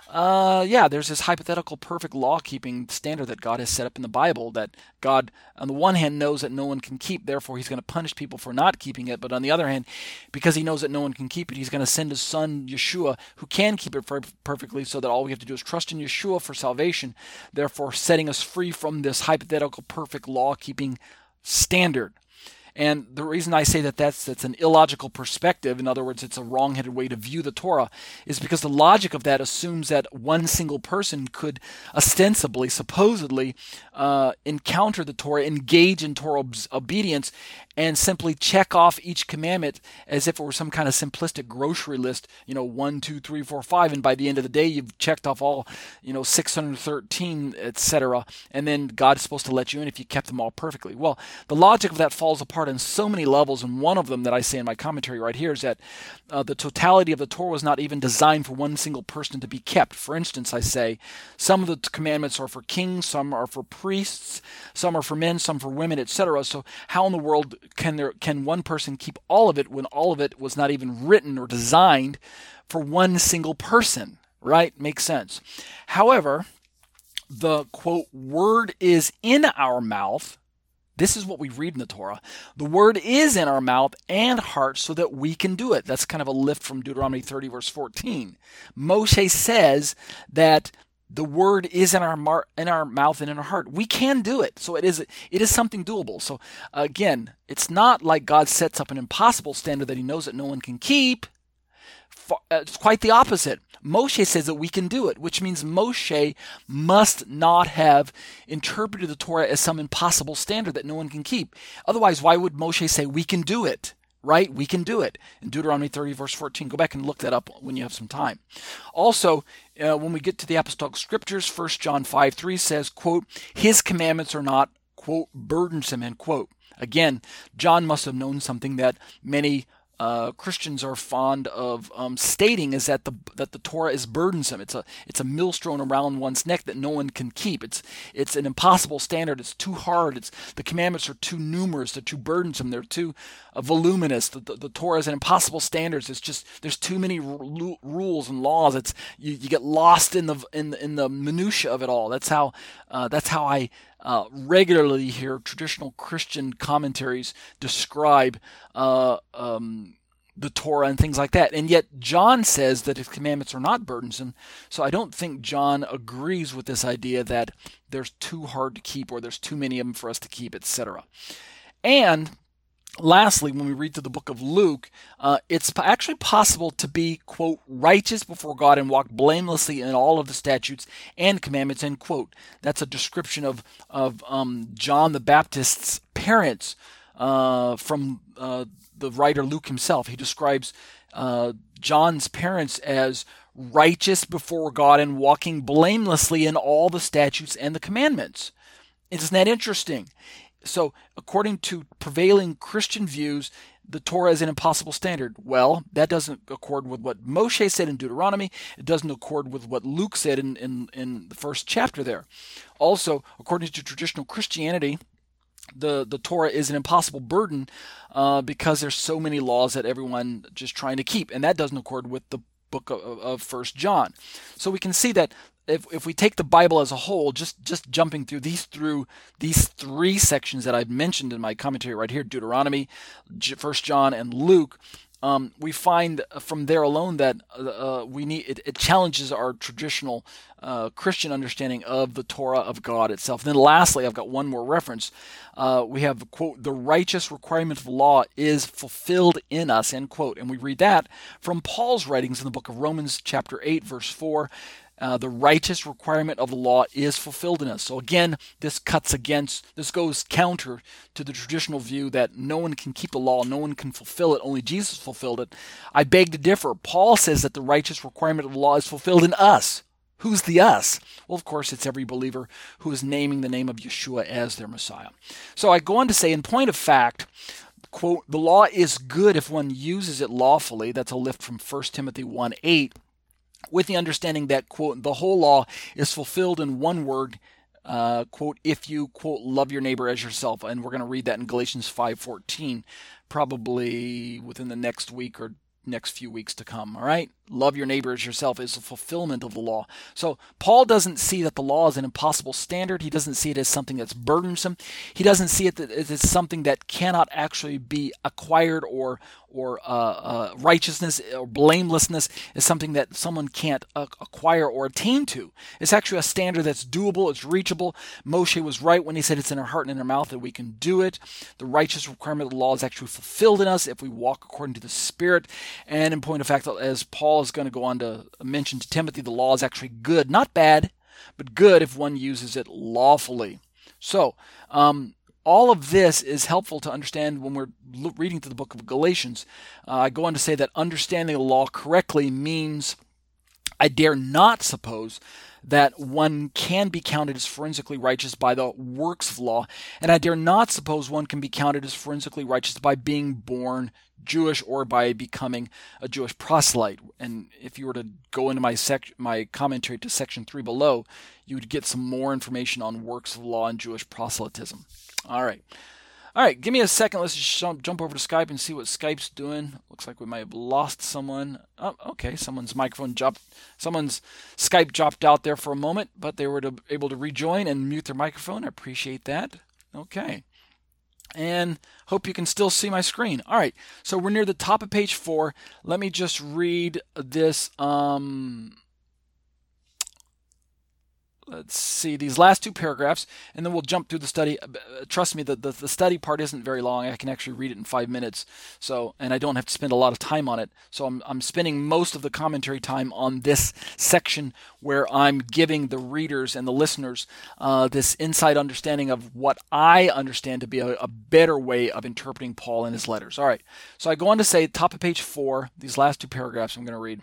Uh, yeah, there's this hypothetical perfect law-keeping standard that God has set up in the Bible that God, on the one hand, knows that no one can keep, therefore he's going to punish people for not keeping it, but on the other hand, because he knows that no one can keep it, he's going to send his son, Yeshua, who can keep it perfectly, so that all we have to do is trust in Yeshua for salvation, therefore setting us free from this hypothetical perfect law-keeping standard. And the reason I say that that's, that's an illogical perspective, in other words, it's a wrong-headed way to view the Torah, is because the logic of that assumes that one single person could ostensibly, supposedly, uh, encounter the Torah, engage in Torah ob- obedience, and simply check off each commandment as if it were some kind of simplistic grocery list, you know, one, two, three, four, five, and by the end of the day, you've checked off all, you know, six hundred thirteen, et cetera, and then God's supposed to let you in if you kept them all perfectly. Well, the logic of that falls apart on so many levels, and one of them that I say in my commentary right here is that uh, the totality of the Torah was not even designed for one single person to be kept. For instance, I say some of the commandments are for kings, some are for priests, some are for men, some for women, et cetera. So how in the world can there can one person keep all of it when all of it was not even written or designed for one single person? Right? Makes sense. However, the quote word is in our mouth. This is what we read in the Torah. The word is in our mouth and heart so that we can do it. That's kind of a lift from Deuteronomy thirty, verse fourteen. Moshe says that The word is in our mar- in our mouth and in our heart. We can do it. So it is it is something doable. So again, it's not like God sets up an impossible standard that he knows that no one can keep. It's quite the opposite. Moshe says that we can do it, which means Moshe must not have interpreted the Torah as some impossible standard that no one can keep. Otherwise, why would Moshe say we can do it? Right? We can do it. In Deuteronomy thirty, verse fourteen. Go back and look that up when you have some time. Also, uh, when we get to the Apostolic Scriptures, First John five three says, quote, his commandments are not, quote, burdensome, end quote. Again, John must have known something that many Uh, Christians are fond of um, stating, is that the that the Torah is burdensome. It's a it's a millstone around one's neck that no one can keep. It's it's an impossible standard. It's too hard. It's the commandments are too numerous. They're too burdensome. They're too uh, voluminous. The, the, the Torah is an impossible standard. It's just there's too many r- rules and laws. It's you, you get lost in the in the, in the minutia of it all. That's how uh, that's how I. Uh, regularly hear traditional Christian commentaries describe uh, um, the Torah and things like that. And yet John says that his commandments are not burdensome. So I don't think John agrees with this idea that there's too hard to keep or there's too many of them for us to keep, et cetera. And lastly, when we read through the book of Luke, uh, it's actually possible to be, quote, righteous before God and walk blamelessly in all of the statutes and commandments, end quote. That's a description of of um, John the Baptist's parents uh, from uh, the writer Luke himself. He describes uh, John's parents as righteous before God and walking blamelessly in all the statutes and the commandments. Isn't that interesting? So, according to prevailing Christian views, the Torah is an impossible standard. Well, that doesn't accord with what Moshe said in Deuteronomy. It doesn't accord with what Luke said in, in, in the first chapter there. Also, according to traditional Christianity, the, the Torah is an impossible burden uh, because there's so many laws that everyone just trying to keep. And that doesn't accord with the book of, of First John. So we can see that If if we take the Bible as a whole, just just jumping through these through these three sections that I've mentioned in my commentary right here, Deuteronomy, First John, and Luke, um, we find from there alone that uh, we need it, it challenges our traditional uh, Christian understanding of the Torah of God itself. And then lastly, I've got one more reference. Uh, we have, quote, the righteous requirement of the law is fulfilled in us, end quote. And we read that from Paul's writings in the book of Romans, chapter eight, verse four. Uh, the righteous requirement of the law is fulfilled in us. So again, this cuts against, this goes counter to the traditional view that no one can keep the law, no one can fulfill it, only Jesus fulfilled it. I beg to differ. Paul says that the righteous requirement of the law is fulfilled in us. Who's the us? Well, of course, it's every believer who is naming the name of Yeshua as their Messiah. So I go on to say, in point of fact, quote, the law is good if one uses it lawfully. That's a lift from First Timothy one eight. With the understanding that, quote, the whole law is fulfilled in one word, uh, quote, if you, quote, love your neighbor as yourself. And we're going to read that in Galatians five fourteen, probably within the next week or next few weeks to come, all right? Love your neighbor as yourself is the fulfillment of the law. So Paul doesn't see that the law is an impossible standard. He doesn't see it as something that's burdensome. He doesn't see it as something that cannot actually be acquired, or or uh, uh, righteousness or blamelessness is something that someone can't uh, acquire or attain to. It's actually a standard that's doable. It's reachable. Moshe was right when he said it's in our heart and in our mouth that we can do it. The righteous requirement of the law is actually fulfilled in us if we walk according to the Spirit. And in point of fact, as Paul is going to go on to mention to Timothy, the law is actually good, not bad, but good if one uses it lawfully. So um, all of this is helpful to understand when we're lo- reading through the book of Galatians. Uh, I go on to say that understanding the law correctly means I dare not suppose that one can be counted as forensically righteous by the works of law, and I dare not suppose one can be counted as forensically righteous by being born Jewish or by becoming a Jewish proselyte. And if you were to go into my sec- my commentary to section three below, you would get some more information on works of law and Jewish proselytism. All right. All right, give me a second. Let's just jump over to Skype and see what Skype's doing. Looks like we might have lost someone. Oh, okay, someone's microphone dropped. Someone's Skype dropped out there for a moment, but they were to, able to rejoin and mute their microphone. I appreciate that. Okay. And hope you can still see my screen. All right, so we're near the top of page four. Let me just read this um, let's see, these last two paragraphs, and then we'll jump through the study. Trust me, the, the, the study part isn't very long. I can actually read it in five minutes, so and I don't have to spend a lot of time on it. So I'm, I'm spending most of the commentary time on this section where I'm giving the readers and the listeners uh, this inside understanding of what I understand to be a, a better way of interpreting Paul and his letters. All right, so I go on to say, top of page four, these last two paragraphs I'm going to read.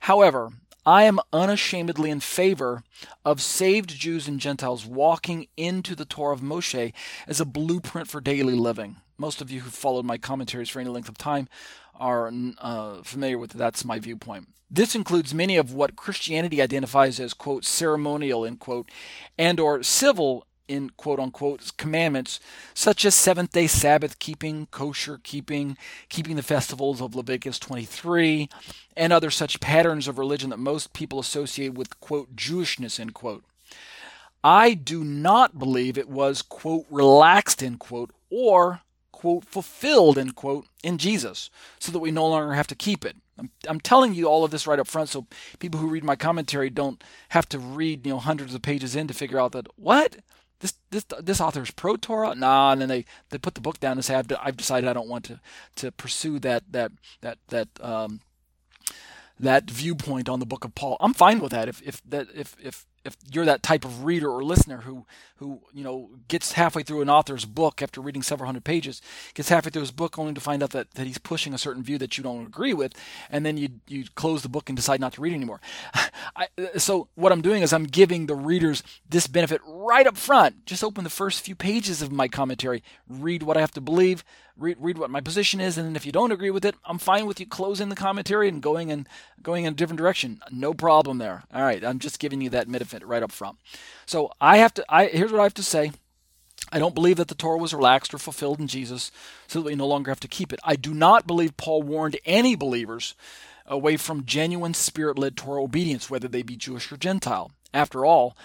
However, I am unashamedly in favor of saved Jews and Gentiles walking into the Torah of Moshe as a blueprint for daily living. Most of you who followed my commentaries for any length of time are uh, familiar with that. That's my viewpoint. This includes many of what Christianity identifies as, quote, ceremonial, end quote, and or civil, in quote-unquote, commandments, such as seventh-day Sabbath keeping, kosher keeping, keeping the festivals of Leviticus twenty-three, and other such patterns of religion that most people associate with, quote, Jewishness, end quote. I do not believe it was, quote, relaxed, end quote, or, quote, fulfilled, end quote, in Jesus, so that we no longer have to keep it. I'm, I'm telling you all of this right up front, so people who read my commentary don't have to read, you know, hundreds of pages in to figure out that, what? This this this author's pro Torah? Nah, and then they, they put the book down and say, I've, I've decided I don't want to, to pursue that that that that um that viewpoint on the book of Paul. I'm fine with that. If if that if if if you're that type of reader or listener who who you know gets halfway through an author's book after reading several hundred pages, gets halfway through his book only to find out that, that he's pushing a certain view that you don't agree with, and then you you close the book and decide not to read it anymore. I, so what I'm doing is I'm giving the readers this benefit right up front. Just open the first few pages of my commentary, read what I have to believe, read read what my position is, and then if you don't agree with it, I'm fine with you closing the commentary and going and going in a different direction. No problem there. All right, I'm just giving you that benefit right up front. So I have to, I, here's what I have to say. I don't believe that the Torah was relaxed or fulfilled in Jesus so that we no longer have to keep it. I do not believe Paul warned any believers away from genuine spirit-led Torah obedience, whether they be Jewish or Gentile. After all,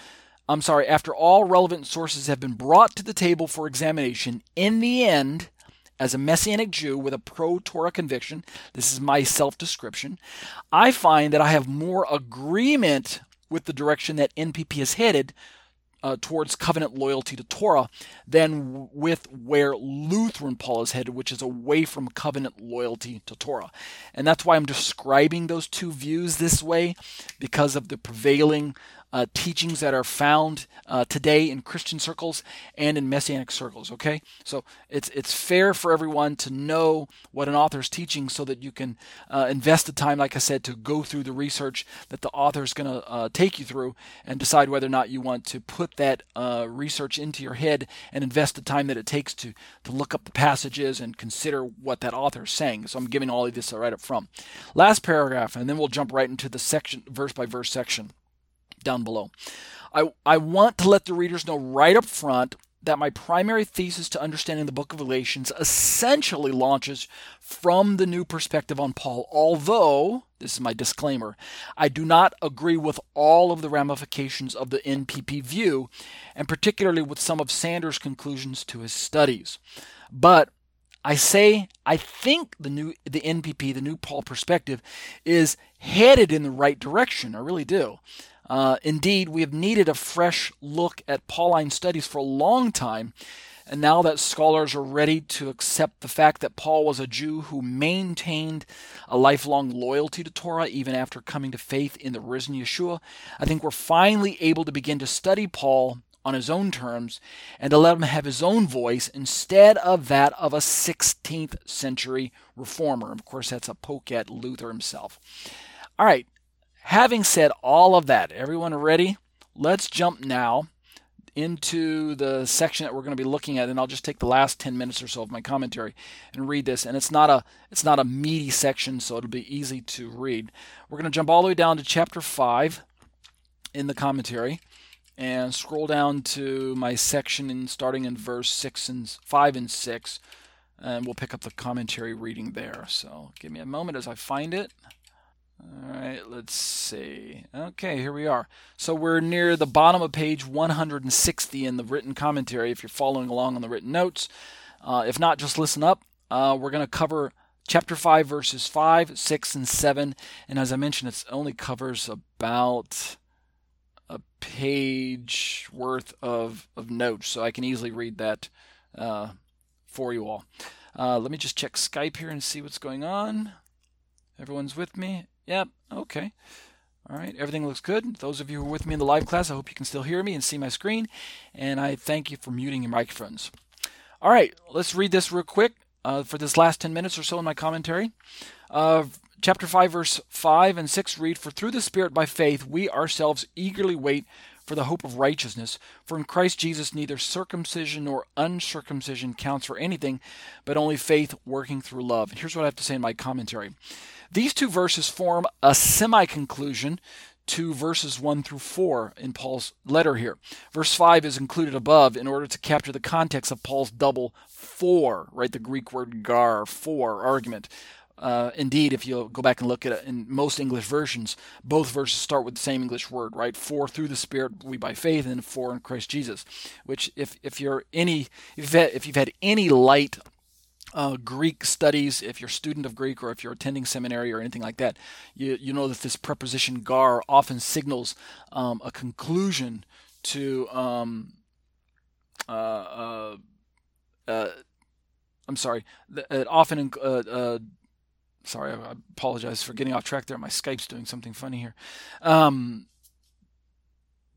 I'm sorry, after all relevant sources have been brought to the table for examination, in the end, as a Messianic Jew with a pro-Torah conviction, this is my self-description, I find that I have more agreement with the direction that N P P is headed uh, towards covenant loyalty to Torah than w- with where Lutheran Paul is headed, which is away from covenant loyalty to Torah. And that's why I'm describing those two views this way, because of the prevailing uh, teachings that are found uh, today in Christian circles and in Messianic circles, okay? So it's it's fair for everyone to know what an author is teaching so that you can uh, invest the time, like I said, to go through the research that the author is going to uh, take you through and decide whether or not you want to put that uh, research into your head and invest the time that it takes to, to look up the passages and consider what that author is saying. So I'm giving all of this right up front. Last paragraph, and then we'll jump right into the section, verse by verse section down below. I, I want to let the readers know right up front that my primary thesis to understanding the book of Galatians essentially launches from the new perspective on Paul, although, this is my disclaimer, I do not agree with all of the ramifications of the N P P view, and particularly with some of Sanders' conclusions to his studies. But I say I think the new the N P P, the new Paul perspective, is headed in the right direction. I really do. Uh, indeed, we have needed a fresh look at Pauline studies for a long time, and now that scholars are ready to accept the fact that Paul was a Jew who maintained a lifelong loyalty to Torah even after coming to faith in the risen Yeshua, I think we're finally able to begin to study Paul on his own terms, and to let him have his own voice instead of that of a sixteenth century reformer. Of course, that's a poke at Luther himself. All right, having said all of that, everyone ready? Let's jump now into the section that we're going to be looking at, and I'll just take the last ten minutes or so of my commentary and read this. And it's not a it's not a meaty section, so it'll be easy to read. We're going to jump all the way down to chapter five in the commentary, and scroll down to my section in, starting in verse six and five and six, and we'll pick up the commentary reading there. So give me a moment as I find it. All right, let's see. Okay, here we are. So we're near the bottom of page one hundred sixty in the written commentary, if you're following along on the written notes. Uh, if not, just listen up. Uh, we're going to cover chapter five, verses five, six, and seven. And as I mentioned, it only covers about... a page worth of, of notes, so I can easily read that uh, for you all. Uh, let me just check Skype here and see what's going on. Everyone's with me? Yep, okay. All right, everything looks good. Those of you who are with me in the live class, I hope you can still hear me and see my screen, and I thank you for muting your microphones. All right, let's read this real quick uh, for this last ten minutes or so in my commentary. Uh, chapter five, verse five and six read, "For through the Spirit by faith we ourselves eagerly wait for the hope of righteousness. For in Christ Jesus neither circumcision nor uncircumcision counts for anything, but only faith working through love." And here's what I have to say in my commentary. These two verses form a semi-conclusion to verses one through four in Paul's letter here. Verse five is included above in order to capture the context of Paul's double for, right, the Greek word gar, for, argument. Uh, indeed, if you go back and look at it in most English versions, both verses start with the same English word, right? For through the Spirit we by faith, and for in Christ Jesus. Which, if if you're any, if you've had, if you've had any light Uh, Greek studies, if you're a student of Greek or if you're attending seminary or anything like that, you you know that this preposition gar often signals um, a conclusion to um, uh, uh, uh, I'm sorry it often uh, uh, sorry I apologize for getting off track there. My Skype's doing something funny here. Um,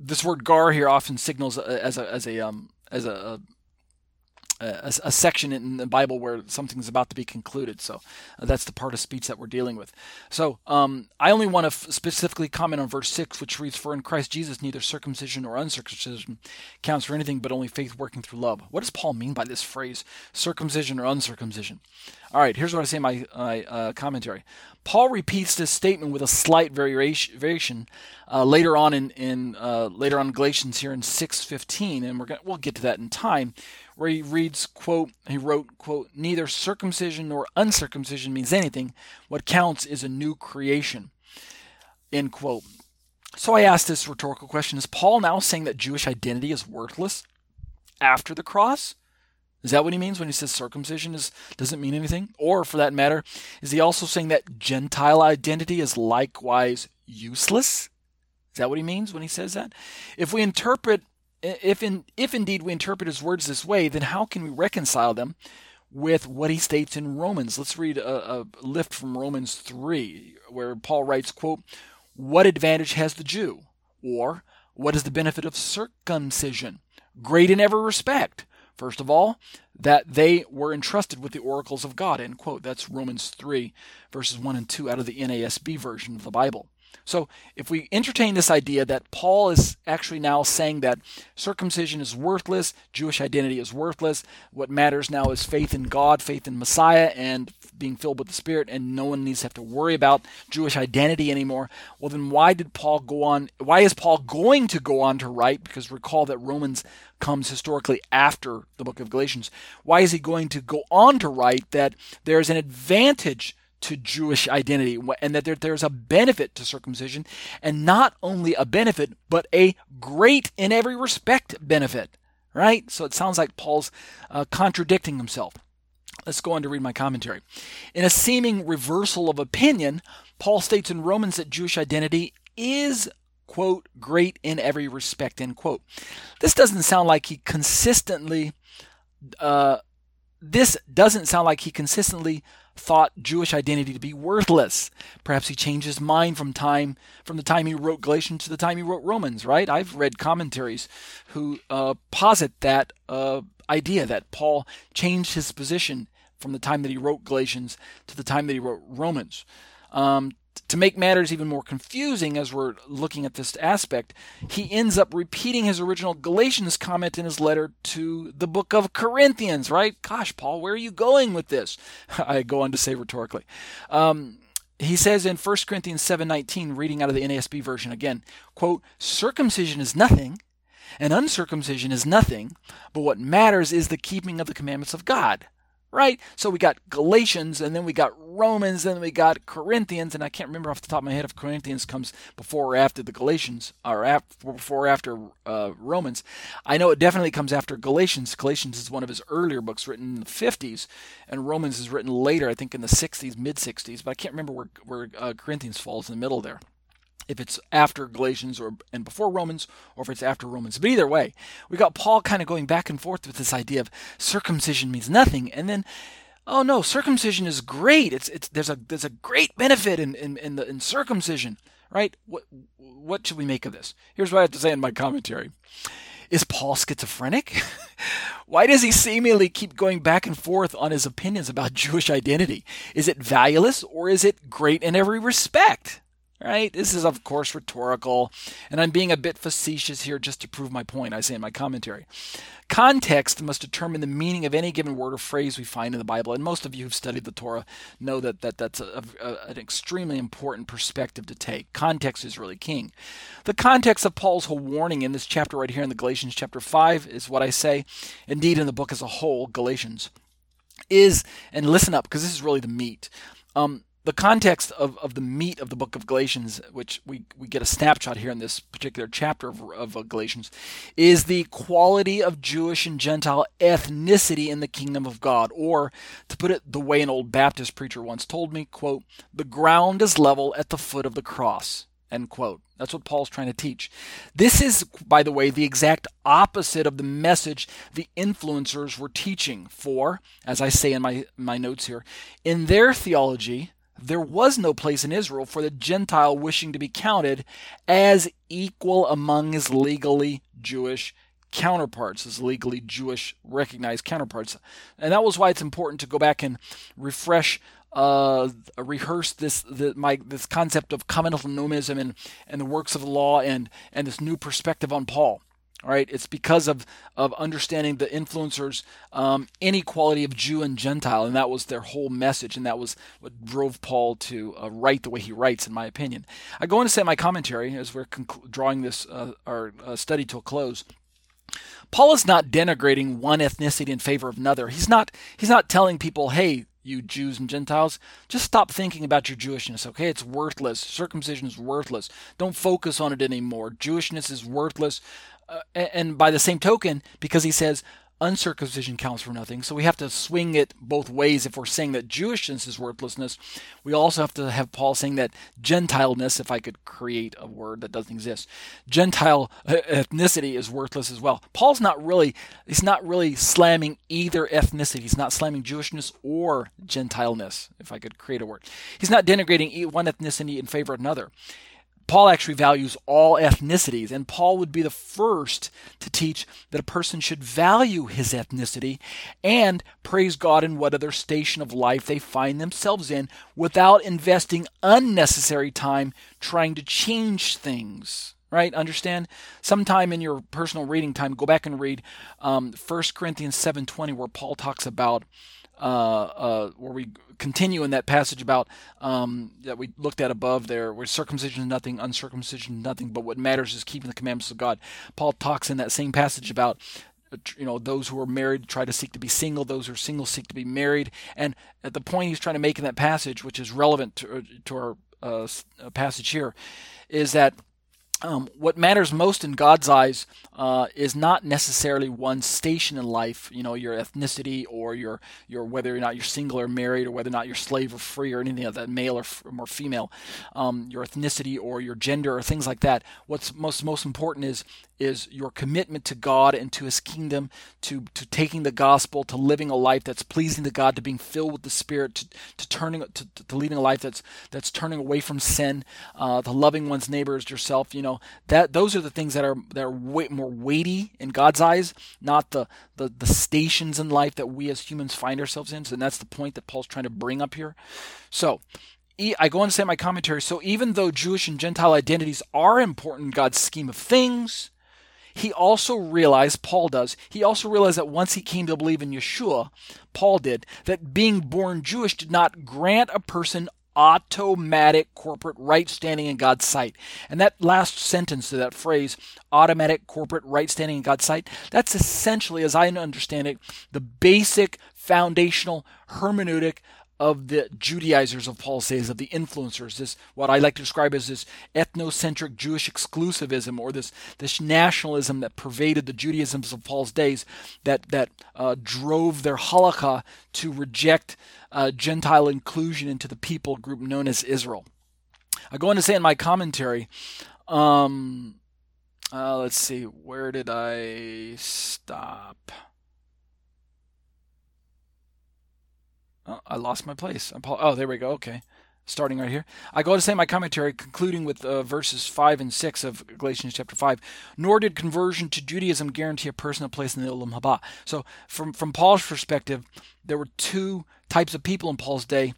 this word gar here often signals as a as a um, as a, a A, a section in the Bible where something's about to be concluded. So uh, that's the part of speech that we're dealing with. So um, I only want to f- specifically comment on verse six, which reads, "For in Christ Jesus neither circumcision nor uncircumcision counts for anything, but only faith working through love." What does Paul mean by this phrase, circumcision or uncircumcision? All right, here's what I say in my, my uh, commentary. Paul repeats this statement with a slight variation uh, later on in, in uh, later on in Galatians here in six fifteen, and we're gonna, we'll get to that in time, where he reads, quote, he wrote, quote, "Neither circumcision nor uncircumcision means anything. What counts is a new creation," end quote. So I asked this rhetorical question: is Paul now saying that Jewish identity is worthless after the cross? Is that what he means when he says circumcision is, doesn't mean anything? Or, for that matter, is he also saying that Gentile identity is likewise useless? Is that what he means when he says that? If we interpret, if in, if indeed we interpret his words this way, then how can we reconcile them with what he states in Romans? Let's read a, a lift from Romans three, where Paul writes, quote, "What advantage has the Jew? Or, what is the benefit of circumcision? Great in every respect. First of all, that they were entrusted with the oracles of God," end quote. That's Romans three, verses one and two out of the N A S B version of the Bible. So if we entertain this idea that Paul is actually now saying that circumcision is worthless, Jewish identity is worthless, what matters now is faith in God, faith in Messiah, and being filled with the Spirit, and no one needs to have to worry about Jewish identity anymore, well then why did Paul go on, why is Paul going to go on to write, because recall that Romans comes historically after the book of Galatians, why is he going to go on to write that there is an advantage to Jewish identity and that there, there's a benefit to circumcision, and not only a benefit, but a great in every respect benefit, right? So it sounds like Paul's uh, contradicting himself. Let's go on to read my commentary. In a seeming reversal of opinion, Paul states in Romans that Jewish identity is, quote, "great in every respect," end quote. This doesn't sound like he consistently, uh, this doesn't sound like he consistently thought Jewish identity to be worthless. Perhaps he changed his mind from time, from the time he wrote Galatians to the time he wrote Romans, right? I've read commentaries who uh, posit that uh, idea that Paul changed his position from the time that he wrote Galatians to the time that he wrote Romans. Um, To make matters even more confusing as we're looking at this aspect, he ends up repeating his original Galatians comment in his letter to the book of Corinthians, right? Gosh, Paul, where are you going with this? I go on to say rhetorically. Um, he says in First Corinthians seven nineteen, reading out of the N A S B version again, quote, "Circumcision is nothing, and uncircumcision is nothing, but what matters is the keeping of the commandments of God." Right? So we got Galatians, and then we got Romans, and then we got Corinthians, and I can't remember off the top of my head if Corinthians comes before or after the Galatians, or after, before or after uh, Romans. I know it definitely comes after Galatians. Galatians is one of his earlier books written in the fifties, and Romans is written later, I think in the sixties, mid-sixties, but I can't remember where, where uh, Corinthians falls in the middle there. if it's after Galatians or and before Romans, or if it's after Romans. But either way, we got Paul kind of going back and forth with this idea of circumcision means nothing, and then, oh no, circumcision is great. It's it's there's a there's a great benefit in in in, the, in circumcision, right? What what should we make of this? Here's what I have to say in my commentary. Is Paul schizophrenic? Why does he seemingly keep going back and forth on his opinions about Jewish identity? Is it valueless or is it great in every respect? Right? This is, of course, rhetorical, and I'm being a bit facetious here just to prove my point, I say in my commentary. Context must determine the meaning of any given word or phrase we find in the Bible, and most of you who've studied the Torah know that, that that's a, a, an extremely important perspective to take. Context is really king. The context of Paul's whole warning in this chapter right here in the Galatians chapter five is what I say, indeed in the book as a whole, Galatians, is, and listen up, because this is really the meat, um, the context of, of the meat of the book of Galatians, which we, we get a snapshot here in this particular chapter of, of Galatians, is the quality of Jewish and Gentile ethnicity in the kingdom of God. Or, to put it the way an old Baptist preacher once told me, quote, the ground is level at the foot of the cross, end quote. That's what Paul's trying to teach. This is, by the way, the exact opposite of the message the influencers were teaching. For, as I say in my, my notes here, in their theology, there was no place in Israel for the Gentile wishing to be counted as equal among his legally Jewish counterparts, his legally Jewish recognized counterparts. And that was why it's important to go back and refresh, uh, rehearse this the, my this concept of covenantal nomism and, and the works of the law and, and this new perspective on Paul. All right, it's because of, of understanding the influencers' um, inequality of Jew and Gentile, and that was their whole message, and that was what drove Paul to uh, write the way he writes, in my opinion. I go on to say in my commentary, as we're conc- drawing this uh, our uh, study to a close, Paul is not denigrating one ethnicity in favor of another. He's not he's not telling people, hey, you Jews and Gentiles, just stop thinking about your Jewishness, okay? It's worthless. Circumcision is worthless. Don't focus on it anymore. Jewishness is worthless. Uh, and by the same token, because he says uncircumcision counts for nothing, so we have to swing it both ways. If we're saying that Jewishness is worthlessness, we also have to have Paul saying that Gentileness, if I could create a word that doesn't exist, Gentile ethnicity is worthless as well. Paul's not really, he's not really slamming either ethnicity. He's not slamming Jewishness or Gentileness, if I could create a word. He's not denigrating one ethnicity in favor of another. Paul actually values all ethnicities, and Paul would be the first to teach that a person should value his ethnicity and praise God in what other station of life they find themselves in without investing unnecessary time trying to change things, right? Understand? Sometime in your personal reading time, go back and read um, First Corinthians seven twenty, where Paul talks about Uh, uh, where we continue in that passage about um, that we looked at above there, where circumcision is nothing, uncircumcision is nothing, but what matters is keeping the commandments of God. Paul talks in that same passage about, you know, those who are married try to seek to be single, those who are single seek to be married, and at the point he's trying to make in that passage, which is relevant to, to our uh, passage here, is that Um, what matters most in God's eyes uh, is not necessarily one's station in life, you know, your ethnicity or your, your whether or not you're single or married or whether or not you're slave or free or anything like that, male or, f- or female, um, your ethnicity or your gender or things like that. What's most most important is is your commitment to God and to His kingdom, to to taking the gospel, to living a life that's pleasing to God, to being filled with the Spirit, to to turning to, to leading a life that's that's turning away from sin, uh, to loving one's neighbors, yourself, you know. That those are the things that are that are way more weighty in God's eyes, not the, the the stations in life that we as humans find ourselves in. So that's the point that Paul's trying to bring up here. So I go on to say in my commentary, so even though Jewish and Gentile identities are important in God's scheme of things, he also realized, Paul does, he also realized that once he came to believe in Yeshua, Paul did, that being born Jewish did not grant a person automatic corporate right standing in God's sight. And that last sentence to that phrase, automatic corporate right standing in God's sight, that's essentially, as I understand it, the basic foundational hermeneutic of the Judaizers of Paul's days, of the influencers, this what I like to describe as this ethnocentric Jewish exclusivism, or this this nationalism that pervaded the Judaisms of Paul's days, that that uh, drove their halakha to reject uh, Gentile inclusion into the people group known as Israel. I go on to say in my commentary, um, uh, let's see, where did I stop? Oh, I lost my place. Oh, there we go. Okay. Starting right here. I go to say my commentary, concluding with uh, verses five and six of Galatians chapter five. Nor did conversion to Judaism guarantee a person a place in the Olam Haba. So from, from Paul's perspective, there were two types of people in Paul's day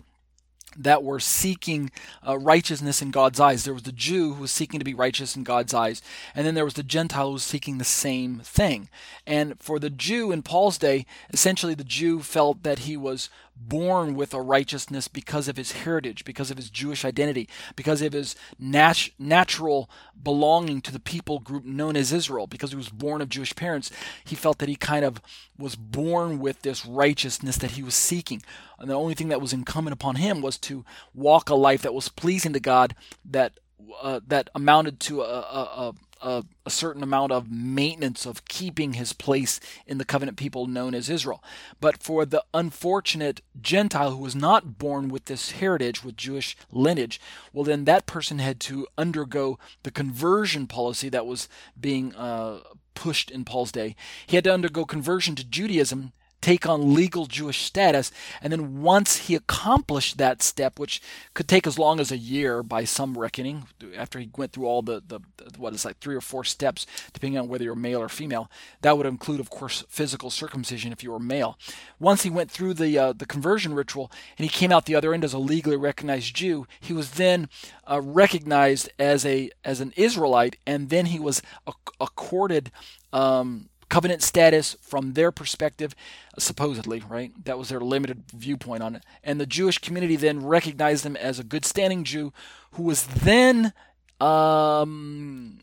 that were seeking uh, righteousness in God's eyes. There was the Jew who was seeking to be righteous in God's eyes, and then there was the Gentile who was seeking the same thing. And for the Jew in Paul's day, essentially the Jew felt that he was born with a righteousness because of his heritage, because of his Jewish identity, because of his nat- natural belonging to the people group known as Israel. Because he was born of Jewish parents, he felt that he kind of was born with this righteousness that he was seeking. And the only thing that was incumbent upon him was to walk a life that was pleasing to God, that uh, that amounted to a, a, a, a certain amount of maintenance of keeping his place in the covenant people known as Israel. But for the unfortunate Gentile who was not born with this heritage, with Jewish lineage, well, then that person had to undergo the conversion policy that was being uh, pushed in Paul's day. He had to undergo conversion to Judaism, take on legal Jewish status, and then once he accomplished that step, which could take as long as a year by some reckoning, after he went through all the, the what is like three or four steps, depending on whether you're male or female. That would include, of course, physical circumcision if you were male. Once he went through the uh, the conversion ritual and he came out the other end as a legally recognized Jew, he was then uh, recognized as a as an Israelite, and then he was acc- accorded um, covenant status from their perspective, supposedly, right? That was their limited viewpoint on it. And the Jewish community then recognized him as a good standing Jew who was then, um,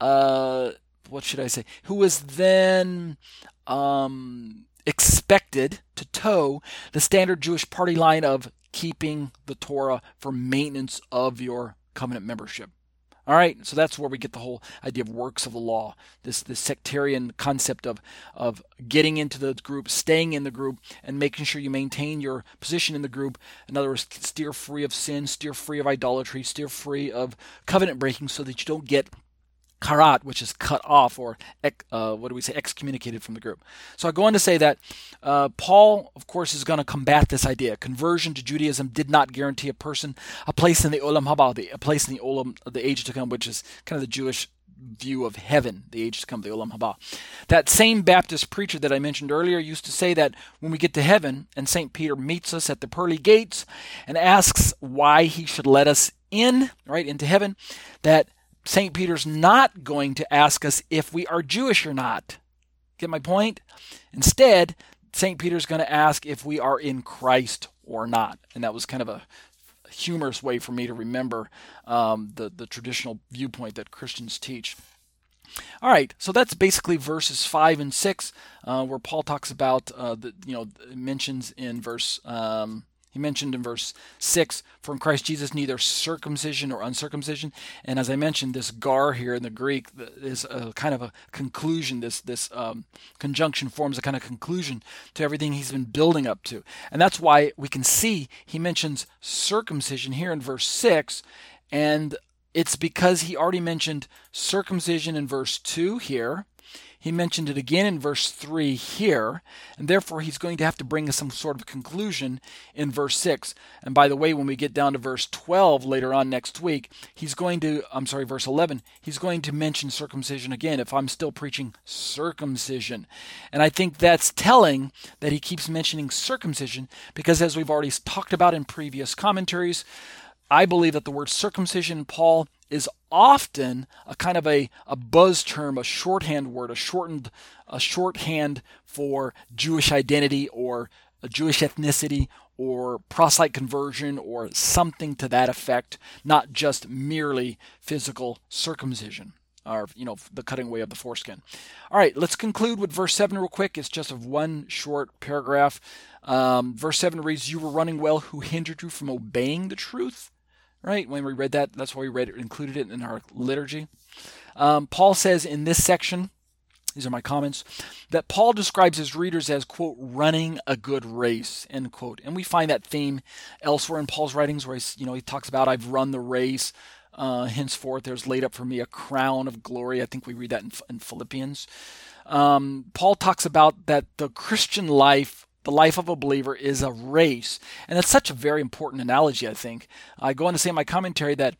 uh, what should I say? Who was then, um, expected to toe the standard Jewish party line of keeping the Torah for maintenance of your covenant membership. All right, so that's where we get the whole idea of works of the law, this this sectarian concept of of getting into the group, staying in the group, and making sure you maintain your position in the group. In other words, steer free of sin, steer free of idolatry, steer free of covenant breaking so that you don't get karat, which is cut off, or uh, what do we say, excommunicated from the group. So I go on to say that uh, Paul, of course, is going to combat this idea. Conversion to Judaism did not guarantee a person a place in the Olam Haba, a place in the Olam, the age to come, which is kind of the Jewish view of heaven, the age to come, the Olam Haba. That same Baptist preacher that I mentioned earlier used to say that when we get to heaven and Saint Peter meets us at the pearly gates and asks why he should let us in, right, into heaven, that Saint Peter's not going to ask us if we are Jewish or not. Get my point? Instead, Saint Peter's going to ask if we are in Christ or not. And that was kind of a humorous way for me to remember um, the, the traditional viewpoint that Christians teach. All right, so that's basically verses five and six, uh, where Paul talks about, uh, the, you know, mentions in verse... Um, He mentioned in verse six, from Christ Jesus, neither circumcision or uncircumcision. And as I mentioned, this gar here in the Greek is a kind of a conclusion. This this um, conjunction forms a kind of conclusion to everything he's been building up to. And that's why we can see he mentions circumcision here in verse six. And it's because he already mentioned circumcision in verse two here. He mentioned it again in verse three here, and therefore he's going to have to bring us some sort of conclusion in verse six. And by the way, when we get down to verse twelve later on next week, he's going to, I'm sorry, verse eleven, he's going to mention circumcision again if I'm still preaching circumcision. And I think that's telling that he keeps mentioning circumcision because, as we've already talked about in previous commentaries, I believe that the word circumcision in Paul is often a kind of a, a buzz term, a shorthand word, a shortened, a shorthand for Jewish identity or a Jewish ethnicity or proselyte conversion or something to that effect, not just merely physical circumcision or, you know, the cutting away of the foreskin. All right, let's conclude with verse seven real quick. It's just of one short paragraph. Um, verse seven reads, "You were running well, who hindered you from obeying the truth?" Right? When we read that, that's why we read it, included it in our liturgy. Um, Paul says in this section these are my comments, that Paul describes his readers as, quote, running a good race, end quote. And we find that theme elsewhere in Paul's writings where he, you know, he talks about, I've run the race, uh, henceforth there's laid up for me a crown of glory. I think we read that in, in Philippians. Um, Paul talks about that the Christian life, the life of a believer, is a race. And that's such a very important analogy, I think. I go on to say in my commentary that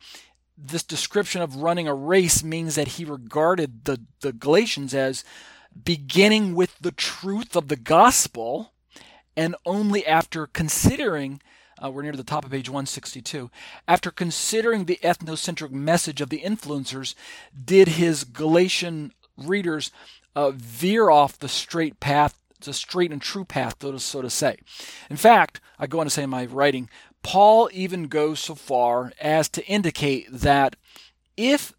this description of running a race means that he regarded the, the Galatians as beginning with the truth of the gospel, and only after considering, uh, we're near the top of page one sixty-two, after considering the ethnocentric message of the influencers, did his Galatian readers uh, veer off the straight path, the straight and true path, so to say. In fact, I go on to say in my writing, Paul even goes so far as to indicate that if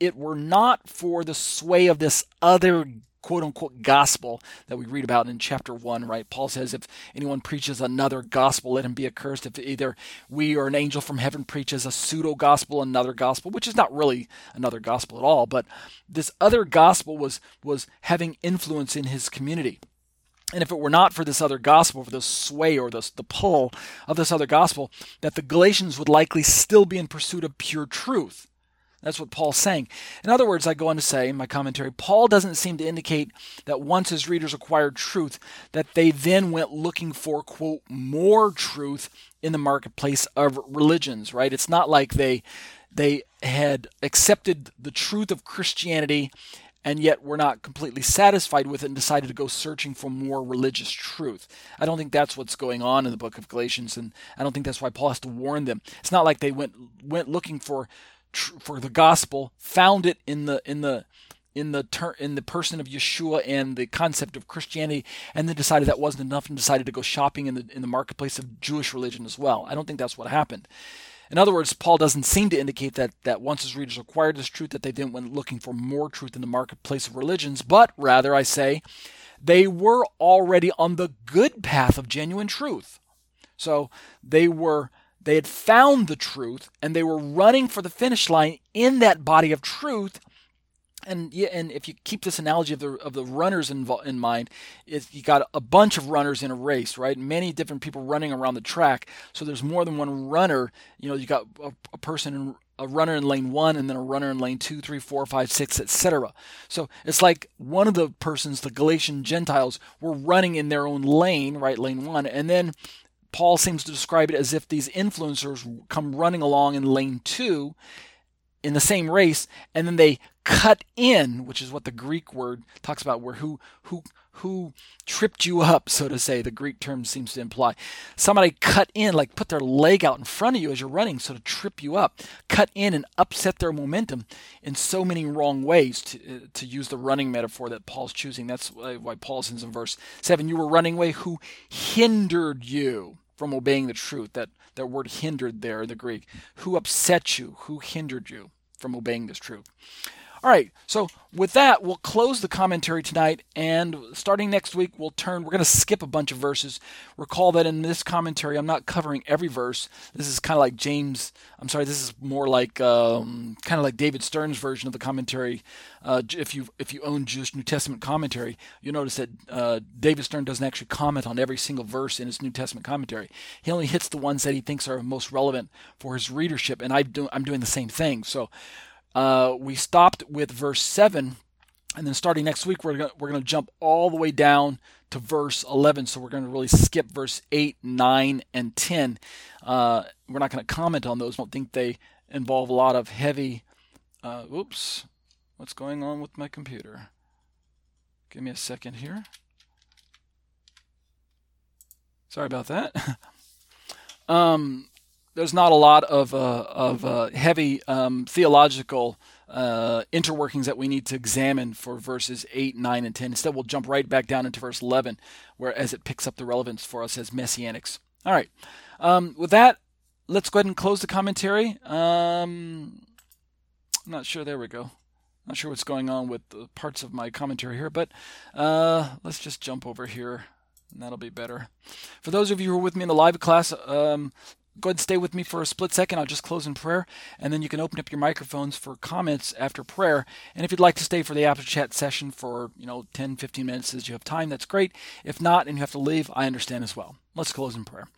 it were not for the sway of this other quote-unquote gospel that we read about in chapter one, right? Paul says, if anyone preaches another gospel, let him be accursed. If either we or an angel from heaven preaches a pseudo-gospel, another gospel, which is not really another gospel at all, but this other gospel was, was having influence in his community. And if it were not for this other gospel, for the sway or the, the pull of this other gospel, that the Galatians would likely still be in pursuit of pure truth. That's what Paul's saying. In other words, I go on to say in my commentary, Paul doesn't seem to indicate that once his readers acquired truth, that they then went looking for, quote, more truth in the marketplace of religions, right? It's not like they they had accepted the truth of Christianity and yet we're not completely satisfied with it and decided to go searching for more religious truth. I don't think that's what's going on in the book of Galatians, and I don't think that's why Paul has to warn them. It's not like they went went looking for for the gospel, found it in the in the in the ter- in the person of Yeshua and the concept of Christianity, and then decided that wasn't enough and decided to go shopping in the in the marketplace of Jewish religion as well. I don't think that's what happened. In other words, Paul doesn't seem to indicate that, that once his readers acquired this truth, that they then went looking for more truth in the marketplace of religions, but rather, I say, they were already on the good path of genuine truth. So they were they had found the truth, and they were running for the finish line in that body of truth. And and if you keep this analogy of the of the runners in, in mind, it's, you got a bunch of runners in a race, right? Many different people running around the track, so there's more than one runner. You know, you got a, a person, in, a runner in lane one, and then a runner in lane two, three, four, five, six, et cetera. So it's like one of the persons, the Galatian Gentiles, were running in their own lane, right, lane one, and then Paul seems to describe it as if these influencers come running along in lane two, in the same race, and then they cut in, which is what the Greek word talks about, where who who who tripped you up, so to say. The Greek term seems to imply somebody cut in, like put their leg out in front of you as you're running, so to trip you up, cut in and upset their momentum in so many wrong ways. To to use the running metaphor that Paul's choosing, that's why Paul says in verse seven, "You were running away, who hindered you from obeying the truth." That that word hindered there in the Greek. Who upset you? Who hindered you from obeying this truth? All right, so with that, we'll close the commentary tonight, and starting next week, we'll turn, we're going to skip a bunch of verses. Recall that in this commentary, I'm not covering every verse. This is kind of like James, I'm sorry, this is more like, um, kind of like David Stern's version of the commentary. Uh, if you if you own Jewish New Testament commentary, you'll notice that uh, David Stern doesn't actually comment on every single verse in his New Testament commentary. He only hits the ones that he thinks are most relevant for his readership, and I do, I'm doing the same thing, so... Uh, we stopped with verse seven, and then starting next week, we're gonna, we're going to jump all the way down to verse eleven. So we're going to really skip verse eight, nine, and ten. Uh, we're not going to comment on those. I don't think they involve a lot of heavy... Uh, oops, what's going on with my computer? Give me a second here. Sorry about that. um... There's not a lot of uh, of uh, heavy um, theological uh, interworkings that we need to examine for verses eight, nine, and ten. Instead, we'll jump right back down into verse eleven, where as it picks up the relevance for us as Messianics. All right. Um, with that, let's go ahead and close the commentary. Um, I'm not sure. There we go. Not sure what's going on with the parts of my commentary here, but uh, let's just jump over here, and that'll be better. For those of you who are with me in the live class, um, Go ahead and stay with me for a split second. I'll just close in prayer, and then you can open up your microphones for comments after prayer. And if you'd like to stay for the after chat session for, you know, ten, fifteen minutes as you have time, that's great. If not, and you have to leave, I understand as well. Let's close in prayer.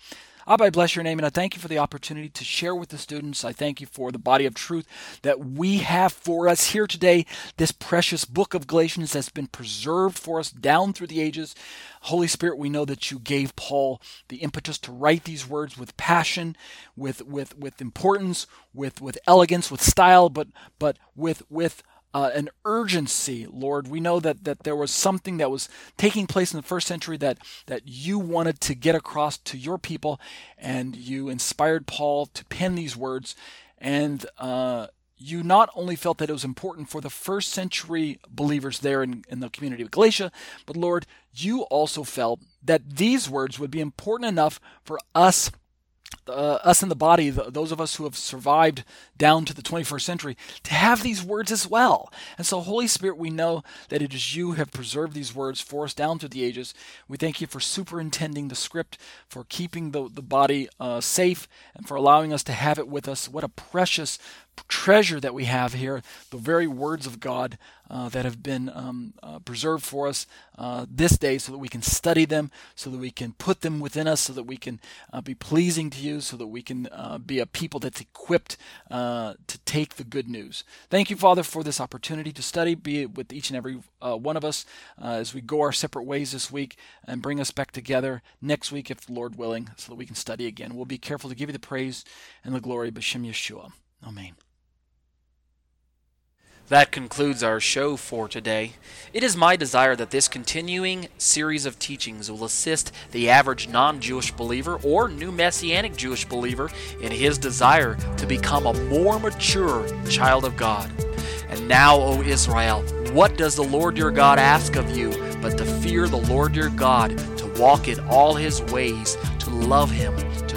Abba, I bless your name, and I thank you for the opportunity to share with the students. I thank you for the body of truth that we have for us here today, this precious book of Galatians that's been preserved for us down through the ages. Holy Spirit, we know that you gave Paul the impetus to write these words with passion, with with with importance, with with elegance, with style, but but with with Uh, an urgency, Lord. We know that, that there was something that was taking place in the first century that, that you wanted to get across to your people, and you inspired Paul to pen these words. And uh, you not only felt that it was important for the first century believers there in, in the community of Galatia, but Lord, you also felt that these words would be important enough for us Uh, us in the body, the, those of us who have survived down to the twenty-first century, to have these words as well. And so, Holy Spirit, we know that it is you who have preserved these words for us down through the ages. We thank you for superintending the script, for keeping the, the body uh, safe, and for allowing us to have it with us. What a precious treasure that we have here, the very words of God uh, that have been um, uh, preserved for us uh, this day, so that we can study them, so that we can put them within us, so that we can uh, be pleasing to you, so that we can uh, be a people that's equipped uh, to take the good news. Thank you, Father, for this opportunity to study. Be it with each and every uh, one of us uh, as we go our separate ways this week, and bring us back together next week, if the Lord willing, so that we can study again. We'll be careful to give you the praise and the glory, B'Shem Yeshua. Amen. That concludes our show for today. It is my desire that this continuing series of teachings will assist the average non-Jewish believer or new Messianic Jewish believer in his desire to become a more mature child of God. And now, O Israel, what does the Lord your God ask of you but to fear the Lord your God, to walk in all his ways, to love him, to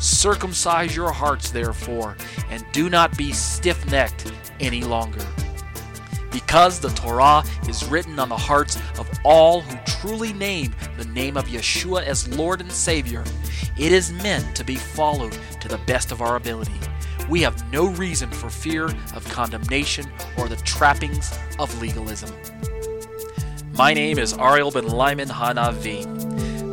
Circumcise your hearts, therefore, and do not be stiff-necked any longer. Because the Torah is written on the hearts of all who truly name the name of Yeshua as Lord and Savior, it is meant to be followed to the best of our ability. We have no reason for fear of condemnation or the trappings of legalism. My name is Ariel Ben Lyman HaNavi.